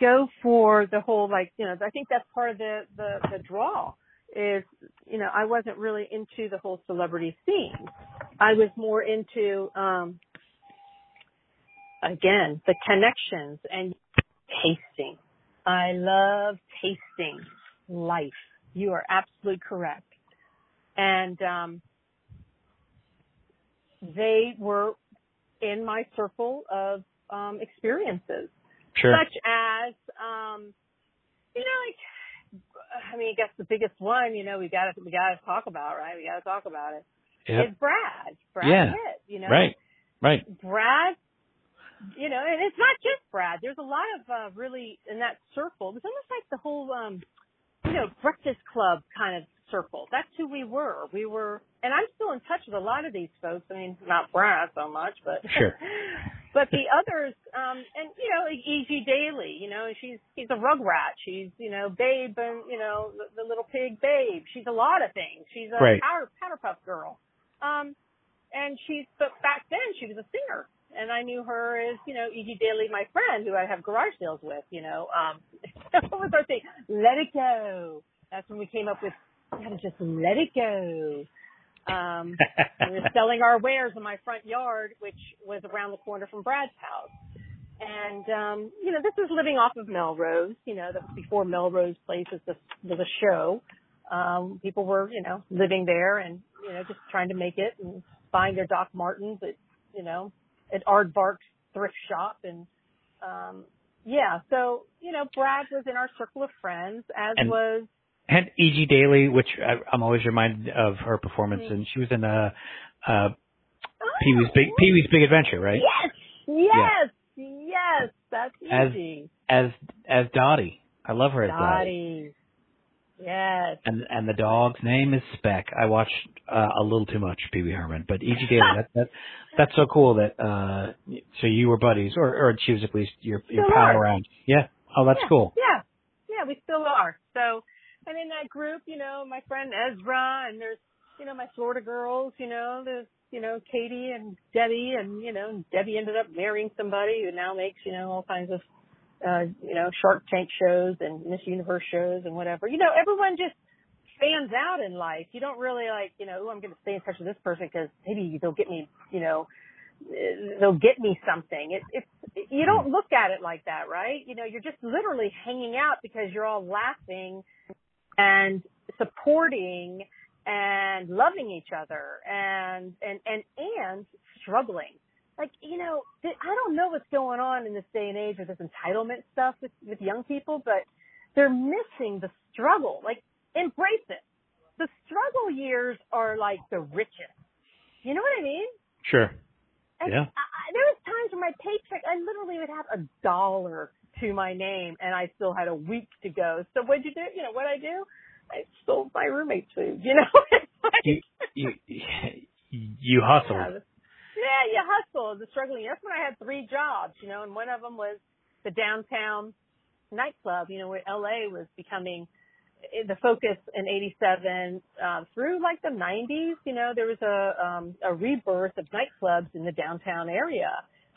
go for the whole, like, you know, I think that's part of the, the, the draw. Is, you know, I wasn't really into the whole celebrity scene. I was more into, um, again, the connections and tasting. I love tasting life. You are absolutely correct. And um, they were in my circle of um, experiences, sure. such as, um, you know, like, I mean, I guess the biggest one, you know, we got to we got to talk about, right? We got to talk about it. Yep. Is Brad, Brad yeah. Pitt, you know, right, right. Brad, you know, and it's not just Brad. There's a lot of uh, really in that circle. It's almost like the whole um, you know, Breakfast Club kind of circle. That's who we were. We were, and I'm still in touch with a lot of these folks. I mean, not Brad so much, but sure. But the others, um, and you know, E G. Daily. You know, she's she's a rugrat. She's you know, Babe, and you know, the, the little pig Babe. She's a lot of things. She's a right. powder, Powderpuff Girl. Um, and she's but back then she was a singer, and I knew her as you know, E G. Daily, my friend who I have garage sales with. You know, um, what was our thing? Let it go. That's when we came up with. Gotta just let it go. Um, we were selling our wares in my front yard, which was around the corner from Brad's house. And, um, you know, this was living off of Melrose, you know, that was before Melrose Place was a, was a show. Um, people were, you know, living there and, you know, just trying to make it and buying their Doc Martens at, you know, at Aardvark's thrift shop. And, um, yeah, so, you know, Brad was in our circle of friends, as and- was, And E G. Daily, which I, I'm always reminded of her performance, and she was in uh, uh, Pee Wee's Big Pee Wee's Big Adventure, right? Yes, yes, yeah. yes. That's E G. As, as as Dottie, I love her as Dottie. Dottie. Yes. And and the dog's name is Speck. I watched uh, a little too much Pee Wee Herman, but E G. Daily, that, that that's so cool that uh, so you were buddies, or or she was at least your your still pal are. around. Yeah. Oh, that's yeah. cool. Yeah, yeah, we still are. So. And in that group, you know, my friend Ezra, and there's, you know, my Florida girls, you know, there's, you know, Katie and Debbie, and, you know, Debbie ended up marrying somebody who now makes, you know, all kinds of, uh, you know, Shark Tank shows and Miss Universe shows and whatever. You know, everyone just fans out in life. You don't really like, you know, oh, I'm going to stay in touch with this person because maybe they'll get me, you know, they'll get me something. It, it's, you don't look at it like that, right? You know, you're just literally hanging out because you're all laughing and supporting and loving each other and, and, and, and struggling. Like, you know, I don't know what's going on in this day and age with this entitlement stuff with, with young people, but they're missing the struggle. Like, embrace it. The struggle years are like the richest. You know what I mean? Sure. And yeah. I, there was times when my paycheck, I literally would have a dollar to my name, and I still had a week to go. So what'd you do? You know what I do? I sold my roommate's food. You know, it's like, you, you, you hustled. Yeah, yeah, you hustled. The struggling. That's when I had three jobs. You know, and one of them was the downtown nightclub. You know, where L A was becoming the focus in eighty-seven um, through like the nineties. You know, there was a um, a rebirth of nightclubs in the downtown area.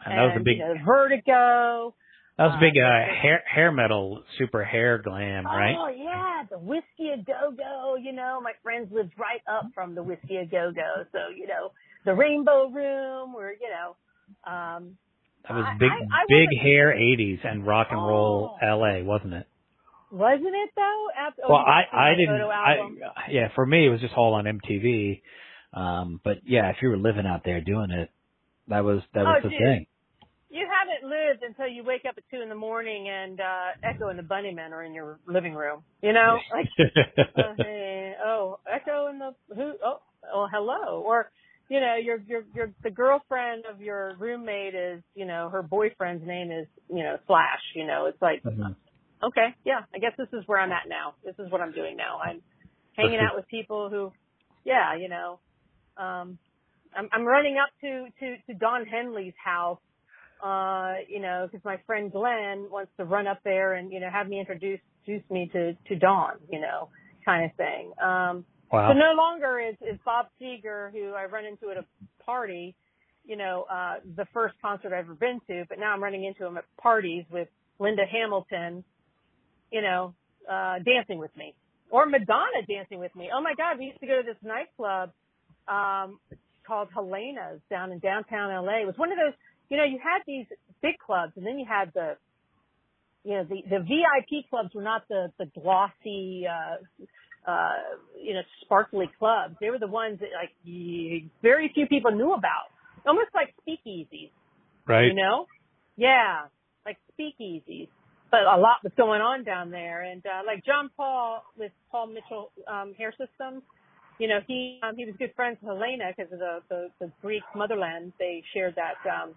And, and that was a big you know, Vertigo. That was a big uh, uh, hair hair metal, super hair glam, right? Oh, yeah, the Whisky a Go Go, you know. My friends lived right up from the Whisky a Go Go. So, you know, the Rainbow Room or, you know. Um, that was big, I, I, big I hair eighties and rock and roll oh. L A, wasn't it? Wasn't it, though? After, well, oh, I, I didn't. I, yeah, for me, it was just all on M T V. Um, but, yeah, if you were living out there doing it, that was, that was oh, the dude. thing. You haven't lived until you wake up at two in the morning and uh, Echo and the Bunnymen are in your living room. You know, like uh, hey, oh, Echo and the who? Oh, oh, hello. Or you know, your your your the girlfriend of your roommate is you know her boyfriend's name is you know Slash. You know, it's like mm-hmm. okay, yeah, I guess this is where I'm at now. This is what I'm doing now. I'm hanging out with people who, yeah, you know, um, I'm I'm running up to to to Don Henley's house. Uh, you know, because my friend Glenn wants to run up there and, you know, have me introduce, introduce me to, to Dawn, you know, kind of thing. Um, wow. So no longer is, is Bob Seger, who I run into at a party, you know, uh, the first concert I've ever been to, but now I'm running into him at parties with Linda Hamilton, you know, uh, dancing with me. Or Madonna dancing with me. Oh, my God, we used to go to this nightclub um, called Helena's down in downtown L A. It was one of those... You know, you had these big clubs, and then you had the, you know, the, the V I P clubs were not the, the glossy, uh, uh, you know, sparkly clubs. They were the ones that, like, you, very few people knew about. Almost like speakeasies. Right. You know? Yeah. Like speakeasies. But a lot was going on down there. And, uh, like John Paul with Paul Mitchell, um, Hair Systems. You know, he, um, he was good friends with Helena because of the, the, the Greek motherland. They shared that, um,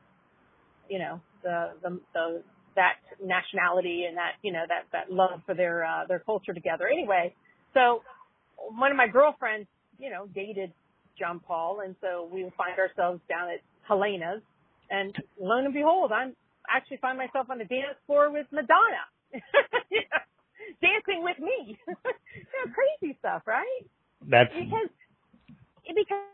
you know, the, the, the that nationality and that, you know, that, that love for their, uh, their culture together. Anyway, so one of my girlfriends, you know, dated John Paul. And so we would find ourselves down at Helena's, and lo and behold, I'm actually find myself on the dance floor with Madonna, you know, dancing with me. You know, crazy stuff, right? That's because, because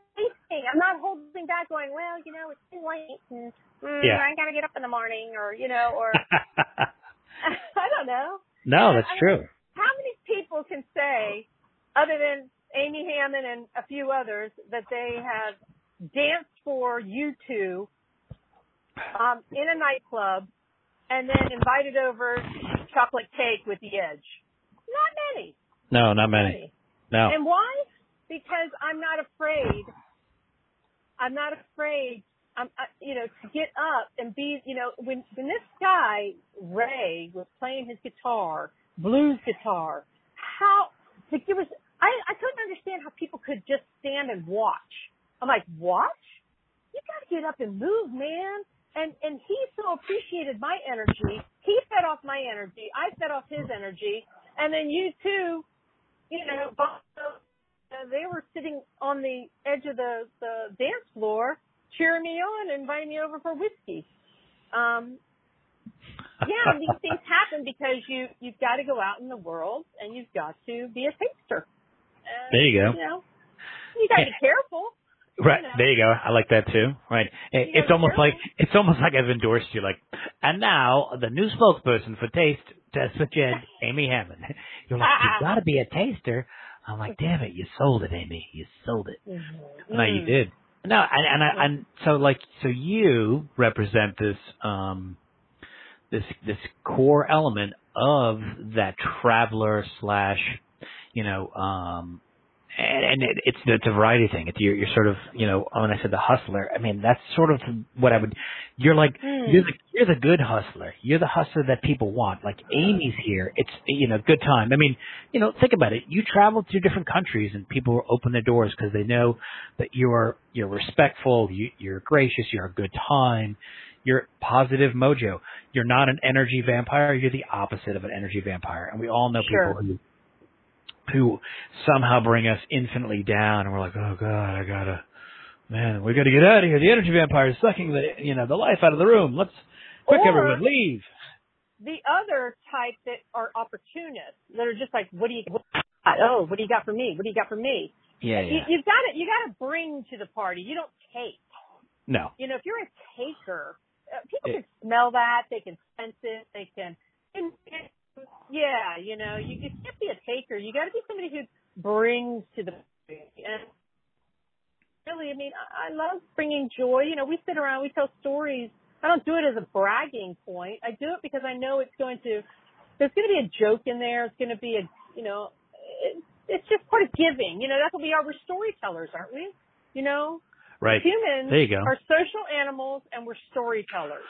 I'm not holding back going, well, you know, it's too late and mm, yeah. I got to get up in the morning or, you know, or I don't know. No, that's I mean, true. How many people can say, other than Amy Hammond and a few others, that they have danced for you two um, in a nightclub and then invited over chocolate cake with The Edge? Not many. No, not many. No. And why? Because I'm not afraid. I'm not afraid, I'm, I, you know, to get up and be, you know, when, when this guy, Ray, was playing his guitar, blues guitar, how, like there was, I, I couldn't understand how people could just stand and watch. I'm like, watch? You got to get up and move, man. And, and he so appreciated my energy. He fed off my energy. I fed off his energy. And then you two, you know, Uh, they were sitting on the edge of the, the dance floor cheering me on and inviting me over for whiskey. Um, yeah, and these things happen because you, you've got to go out in the world and you've got to be a taster. Uh, there you go. You know, you got to be careful. Right. You know. There you go. I like that too. Right. It, it's almost careful. like it's almost like I've endorsed you. Like, and now the new spokesperson for Taste Test with Jed, Amy Hammond. You're like, you've got to be a taster. I'm like, damn it, you sold it, Amy. You sold it. Mm-hmm. No, you did. No, and, and I and so like so you represent this um this this core element of that traveler slash, you know, um and, and it, it's it's a variety thing. It's you're, you're sort of, you know, when I said the hustler, I mean that's sort of what I would. You're like mm. you're the you're the good hustler. You're the hustler that people want. Like Amy's here. It's, you know, good time. I mean, you know, think about it. You travel to different countries and people open their doors because they know that you are you're respectful. You, you're gracious. You're a good time. You're positive mojo. You're not an energy vampire. You're the opposite of an energy vampire. And we all know sure. people who. who somehow bring us infinitely down, and we're like, oh god, I gotta, man, we gotta get out of here. The energy vampire is sucking the, you know, the life out of the room. Let's quick, or everyone, leave. The other type that are opportunists, that are just like, what do you, what, oh, what do you got for me? What do you got for me? Yeah, yeah. You, you've got to, you got to bring to the party. You don't take. No. You know, if you're a taker, uh, people it, can smell that. They can sense it. They can. And, and, yeah, you know, you, you can't be a taker. You got to be somebody who brings to the party. And really, I mean, I, I love bringing joy. You know, we sit around, we tell stories. I don't do it as a bragging point. I do it because I know it's going to. There's going to be a joke in there. It's going to be a, you know, it, it's just part of giving. You know, that's what we are. We're storytellers, aren't we? You know, right? Humans there you go. Are social animals, and we're storytellers.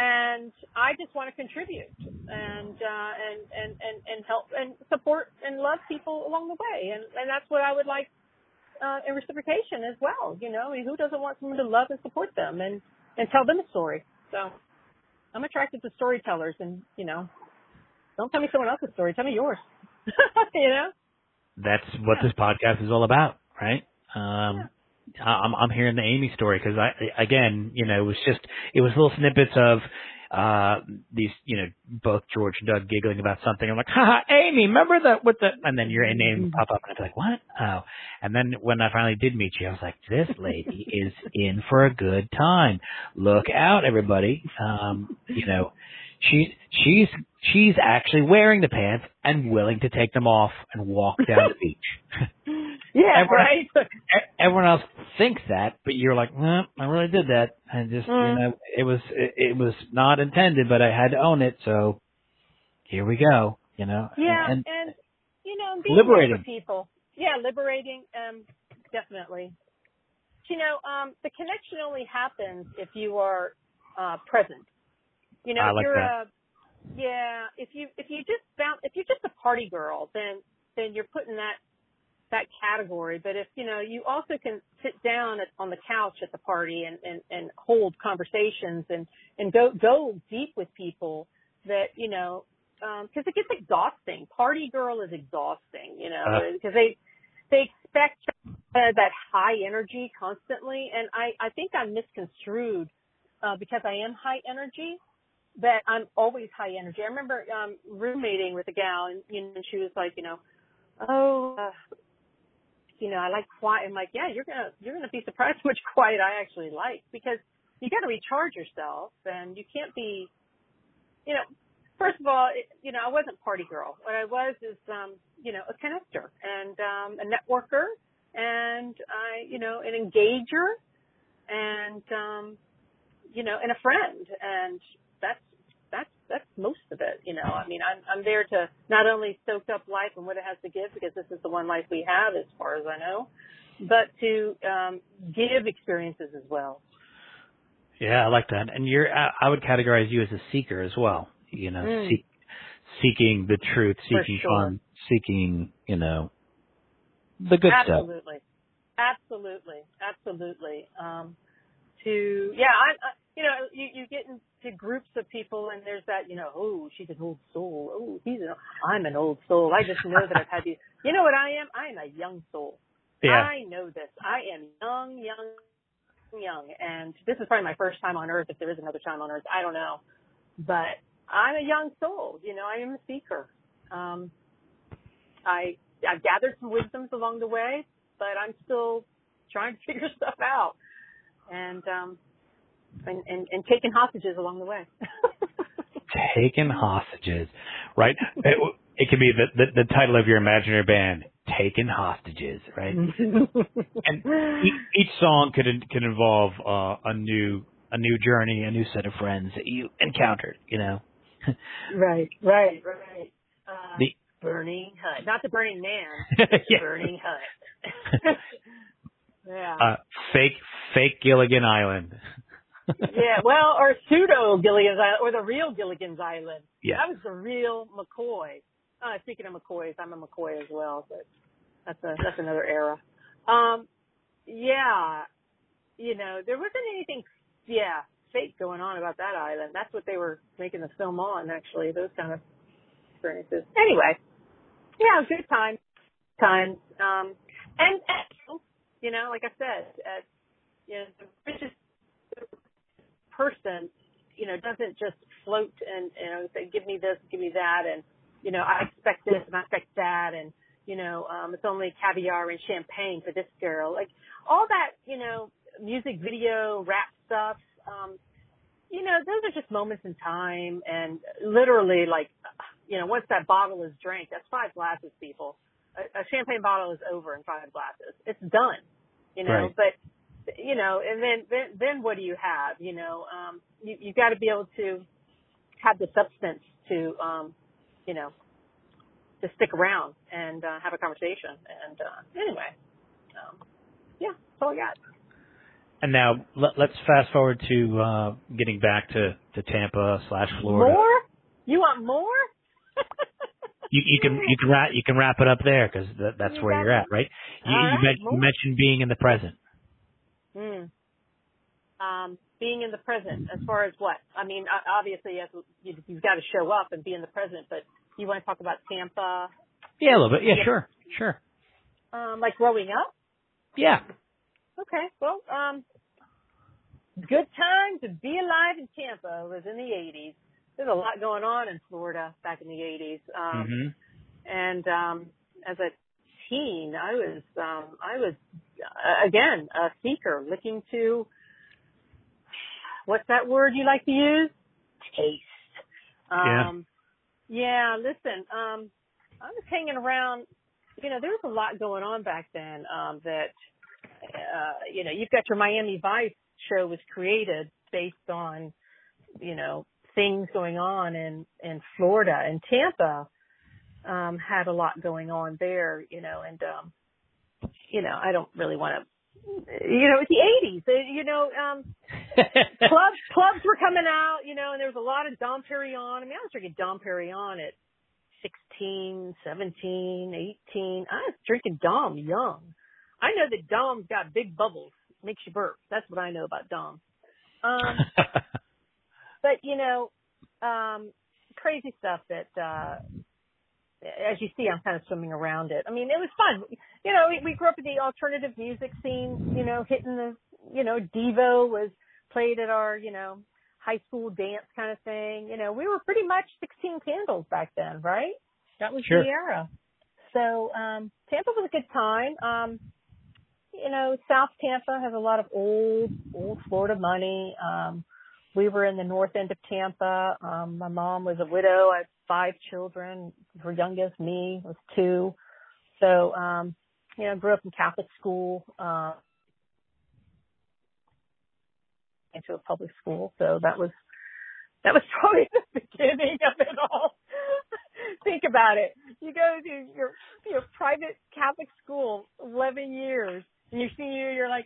And I just want to contribute and, uh, and, and, and, and help and support and love people along the way. And, and that's what I would like, uh, in reciprocation as well. You know, I mean, who doesn't want someone to love and support them and, and tell them a story? So I'm attracted to storytellers and, you know, don't tell me someone else's story. Tell me yours. You know? That's what yeah. this podcast is all about, right? Um, yeah. I'm, I'm hearing the Amy story because I, again, you know, it was just, it was little snippets of, uh, these, you know, both George and Doug giggling about something. I'm like, haha, Amy, remember that with the, and then your name would pop up and it's like, what? Oh. And then when I finally did meet you, I was like, this lady is in for a good time. Look out, everybody. Um, you know, she, she's, she's actually wearing the pants and willing to take them off and walk down the beach. Yeah, everyone, right. Everyone else thinks that, but you're like, nah, I really did that, and just mm. you know, it was it, it was not intended, but I had to own it. So here we go, you know. Yeah, and, and, and you know, being liberating for people. Yeah, liberating, um, definitely. You know, um, the connection only happens if you are uh, present. You know, I if like you're that. a yeah. If you if you just bounce, if you're just a party girl, then then you're putting that. that category. But if, you know, you also can sit down at, on the couch at the party and, and, and hold conversations and, and go, go deep with people that, you know, um, cause it gets exhausting. Party girl is exhausting, you know, uh-huh. cause they, they expect uh, that high energy constantly. And I, I think I'm misconstrued, uh, because I am high energy, that I'm always high energy. I remember, um, roommating with a gal and, you know, she was like, you know, oh, uh, you know, I like quiet. I'm like, yeah, you're gonna you're gonna be surprised how much quiet I actually like, because you got to recharge yourself, and you can't be, you know. First of all, it, you know, I wasn't party girl. What I was is, um, you know, a connector and um, a networker, and I, you know, an engager, and um, you know, and a friend, and that's that's that's most of it. You know, I mean, I'm I'm there to not only soak up life and what it has to give, because this is the one life we have as far as I know, but to um, give experiences as well. Yeah, I like that. And you're I would categorize you as a seeker as well. You know, mm. seek, seeking the truth, seeking sure. fun, seeking, you know, the good absolutely. stuff. Absolutely, absolutely, absolutely. Um, to yeah, I. I You know, you, you get into groups of people, and there's that, you know, oh, she's an old soul. Oh, he's an, I'm an old soul. I just know that I've had these. You know what I am? I am a young soul. Yeah. I know this. I am young, young, young. And this is probably my first time on Earth, if there is another time on Earth. I don't know. But I'm a young soul. You know, I am a seeker. Um, I, I've gathered some wisdoms along the way, but I'm still trying to figure stuff out. And, um, And, and, and taking hostages along the way. Taking hostages, right? It, it can be the, the, the title of your imaginary band, Taking Hostages, right? And each, each song could could involve uh, a new a new journey, a new set of friends that you encountered, you know? Right, right, right. Uh, the Burning Hut. Not the Burning Man, the yeah. Burning Hut. Yeah. Uh, fake, fake Gilligan Island. Yeah, well, or pseudo Gilligan's Island, or the real Gilligan's Island. Yeah, that was the real McCoy. Uh, speaking of McCoys, I'm a McCoy as well, but that's a that's another era. Um, yeah, you know, there wasn't anything, yeah, fake going on about that island. That's what they were making the film on, actually. Those kind of experiences. Anyway, yeah, good times, times, um, and, and you know, like I said, uh, you know, it's just. Person, you know, doesn't just float and, you know, say, give me this, give me that, and, you know, I expect this and I expect that, and, you know, um, it's only caviar and champagne for this girl. Like, all that, you know, music video, rap stuff, um, you know, those are just moments in time, and literally, like, you know, once that bottle is drank, that's five glasses, people. A, a champagne bottle is over in five glasses. It's done, you know, right. But... You know, and then, then then what do you have? You know, um, you you got to be able to have the substance to, um, you know, to stick around and uh, have a conversation. And uh, anyway, um, yeah, that's all I got. And now let, let's fast forward to uh, getting back to, to Tampa slash Florida. More? You want more? You, you can you can wrap you can wrap it up there because th- that's you where you're it. at, right? You, right, you, met, you mentioned being in the present. Mm. Um, being in the present as far as what? I mean, obviously you, you've got to show up and be in the present, but you want to talk about Tampa? Yeah, a little bit. Yeah, yeah. sure. Sure. Um, like growing up? Yeah. Okay. Well, um, good time to be alive in Tampa was in the eighties. There's a lot going on in Florida back in the eighties. Um, mm-hmm. And um, as a teen, I was, um, I was, Uh, again, a seeker looking to, what's that word you like to use? Taste. Um, yeah. yeah, listen, um, I was hanging around, you know, there was a lot going on back then um, that, uh, you know, you've got your Miami Vice show was created based on, you know, things going on in, in Florida, and Tampa um, had a lot going on there, you know, and, um, you know, I don't really want to, you know, it's the eighties, you know, um, clubs, clubs were coming out, you know, and there was a lot of Dom Perignon. I mean, I was drinking Dom Perignon at sixteen, seventeen, eighteen. I was drinking Dom young. I know that Dom's got big bubbles. Makes you burp. That's what I know about Dom. Um, but, you know, um, crazy stuff that, uh, as you see, I'm kind of swimming around it. I mean, it was fun. You know, we, we grew up in the alternative music scene, you know, hitting the, you know, Devo was played at our, you know, high school dance kind of thing. You know, we were pretty much sixteen Candles back then, right? That was sure. the era. So um, Tampa was a good time. Um, you know, South Tampa has a lot of old, old Florida money. Um, we were in the north end of Tampa. Um, my mom was a widow. I had five children. Her youngest, me, was two. So, um, you know, grew up in Catholic school, uh, into a public school. So that was, that was probably the beginning of it all. Think about it. You go to your your private Catholic school, eleven years, and you see you. You're like,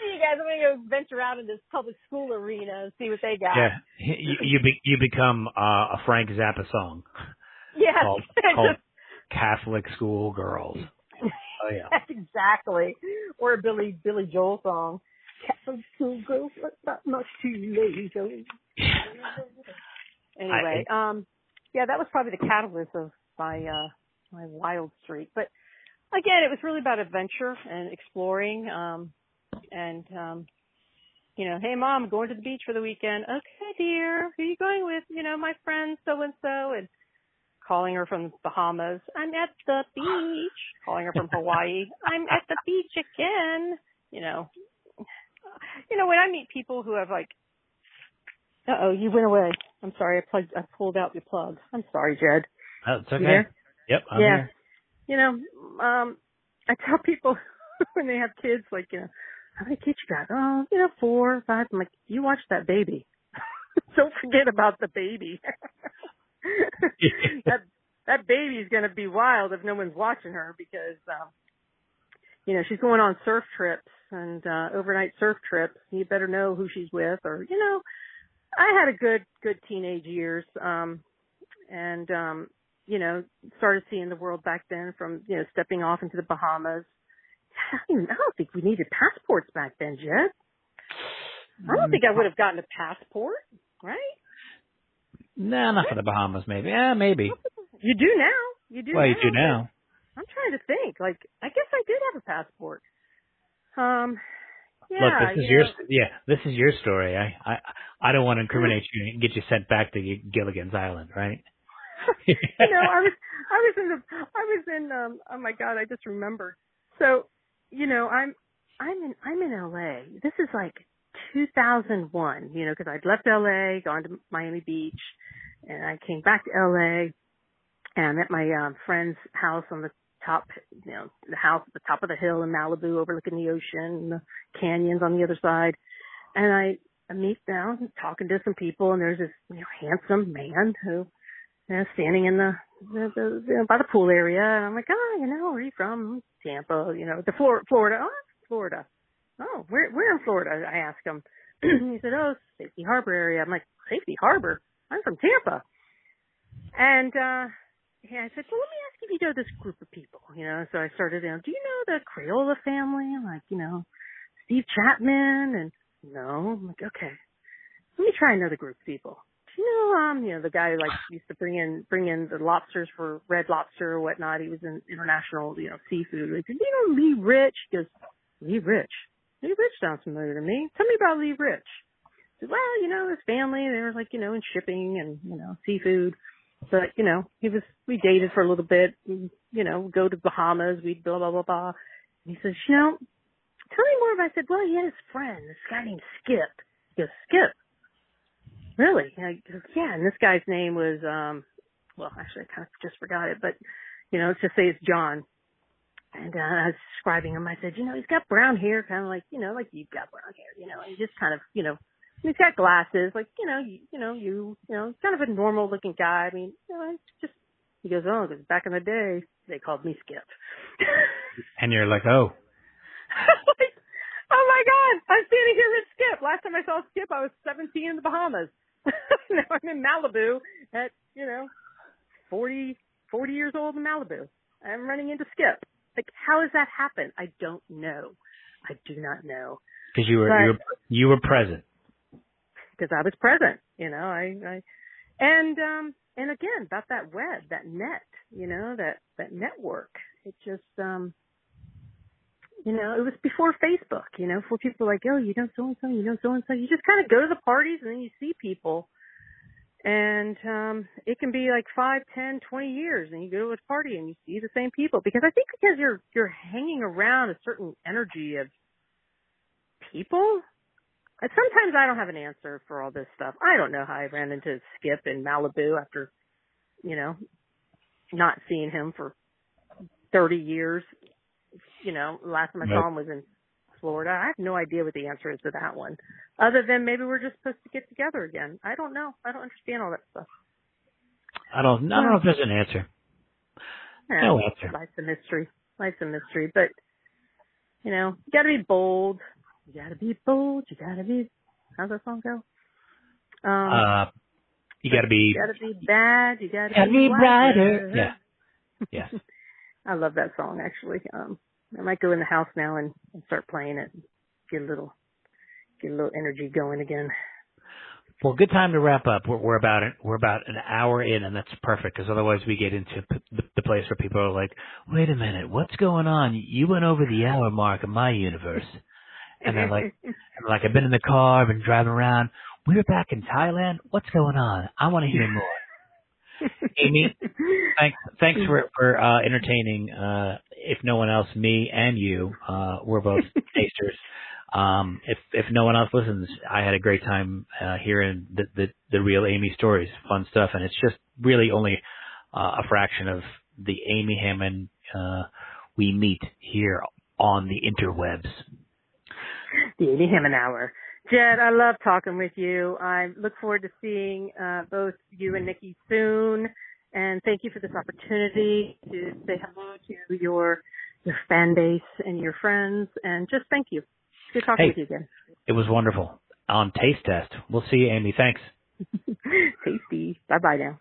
hey, you guys, I'm gonna go venture out in this public school arena and see what they got. Yeah, you you, be, you become uh, a Frank Zappa song. Yeah, called, called Catholic School Girls. Oh yeah, exactly. Or a Billy Billy Joel song. Catholic School Girls, not much too late. Anyway, I, um. yeah, that was probably the catalyst of my uh, my wild streak. But again, it was really about adventure and exploring. Um, and um, you know, hey mom, I'm going to the beach for the weekend. Okay, dear, who are you going with? You know, my friend so and so, and calling her from the Bahamas. I'm at the beach. Calling her from Hawaii. I'm at the beach again. You know, you know when I meet people who have like. Uh oh, you went away. I'm sorry, I plugged. I pulled out your plug. I'm sorry, Jed. Oh, it's okay. You there? Yep, I'm yeah. here. You know, um, I tell people when they have kids, like, you know, how many kids you got? Oh, you know, four, five. I'm like, you watch that baby. Don't forget about the baby. that that baby's gonna be wild if no one's watching her because, um, you know, she's going on surf trips and uh, overnight surf trips. You better know who she's with, or you know. I had a good, good teenage years, um, and, um, you know, started seeing the world back then from, you know, stepping off into the Bahamas. I don't, even, I don't think we needed passports back then, Jed. I don't think I would have gotten a passport, right? No, nah, not for the Bahamas, maybe. Yeah, maybe. You do now. You do well, now. You do now. I'm trying to think. Like, I guess I did have a passport. Um... Yeah, Look, this is you your know. yeah. This is your story. I, I I don't want to incriminate you and get you sent back to Gilligan's Island, right? You know, I was I was in the I was in um. Oh my God, I just remembered. So, you know, I'm I'm in I'm in L A. This is like two thousand one. You know, because I'd left L A, gone to Miami Beach, and I came back to L A. And I'm at my um, friend's house on the. top, you know, the house at the top of the hill in Malibu overlooking the ocean and the canyons on the other side. And I, I meet down talking to some people, and there's this, you know, handsome man who, you know, standing in the, the, the you know, by the pool area. And I'm like, oh, you know, where are you from? Tampa, you know, the Flor- Florida. Oh, Florida. Oh, where, where in Florida? I asked him. He said, oh, Safety Harbor area. I'm like, Safety Harbor? I'm from Tampa. And, uh, yeah, I said, well, let me ask if you know this group of people, you know. So I started, you know, do you know the Crayola family? I'm like, you know, Steve Chapman? And no. I'm like, okay. Let me try another group of people. Do you know, um, you know, the guy who, like, used to bring in bring in the lobsters for Red Lobster or whatnot. He was in international, you know, seafood. Like, do you know Lee Rich? He goes, Lee Rich? Lee Rich sounds familiar to me. Tell me about Lee Rich. I said, well, you know, his family, they were, like, you know, in shipping and, you know, seafood. But, you know, he was, we dated for a little bit, you know, go to Bahamas, we'd blah, blah, blah, blah. And he says, you know, tell me more about it. I said, well, he had his friend, this guy named Skip. He goes, Skip? Really? And I go, yeah. And this guy's name was, um, well, actually, I kind of just forgot it, but, you know, let's just say it's John. And uh, I was describing him. I said, you know, he's got brown hair, kind of like, you know, like you've got brown hair, you know, and just kind of, you know, he's got glasses, like, you know, you, you know, you, you know, kind of a normal looking guy. I mean, you know, it's just, he goes, oh, because back in the day, they called me Skip. And you're like, oh. Like, oh my God, I'm standing here with Skip. Last time I saw Skip, I was seventeen in the Bahamas. Now I'm in Malibu at, you know, forty, forty years old in Malibu. I'm running into Skip. Like, how does that happen? I don't know. I do not know. Because you were, but, you were you were present. Because I was present. You know, I, I and um and again about that web, that net. You know, that that network. It just um. You know, it was before Facebook, you know, for people like, oh, you know so-and-so, you know so-and-so. You just kind of go to the parties and then you see people. And um, it can be like five, ten, twenty years, and you go to a party and you see the same people. Because I think because you're you're hanging around a certain energy of people. And sometimes I don't have an answer for all this stuff. I don't know how I ran into Skip in Malibu after, you know, not seeing him for thirty years. You know, last time I saw him was in Florida. I have no idea what the answer is to that one. Other than maybe we're just supposed to get together again. I don't know. I don't understand all that stuff. I don't, I don't know if there's an answer. Yeah, no answer. Life's a mystery. Life's a mystery. But, you know, you got to be bold. You got to be bold. You got to be, how's that song go? Um, uh, you got to be. You got to be bad. You got to be, be brighter. brighter. Yeah. Yes. I love that song, actually. Um, I might go in the house now and, and start playing it. Get a little, get a little energy going again. Well, good time to wrap up. We're, we're about an, we're about an hour in, and that's perfect because otherwise we get into p- the place where people are like, "Wait a minute, what's going on? You went over the hour mark in my universe." And they're like, "I'm like, I've been in the car, I've been driving around. We were back in Thailand. What's going on? I want to hear more." Amy, thanks, thanks for, for uh, entertaining, uh, if no one else, me and you. Uh, we're both tasters. Um, if, if no one else listens, I had a great time uh, hearing the, the, the real Amy stories, fun stuff. And it's just really only uh, a fraction of the Amy Hammond uh, we meet here on the interwebs. The Amy Hammond Hour. Jed, I love talking with you. I look forward to seeing uh, both you and Nikki soon. And thank you for this opportunity to say hello to your your fan base and your friends. And just thank you. Good talking hey, with you again. It was wonderful. On Taste Test. We'll see you, Amy. Thanks. Tasty. Bye-bye now.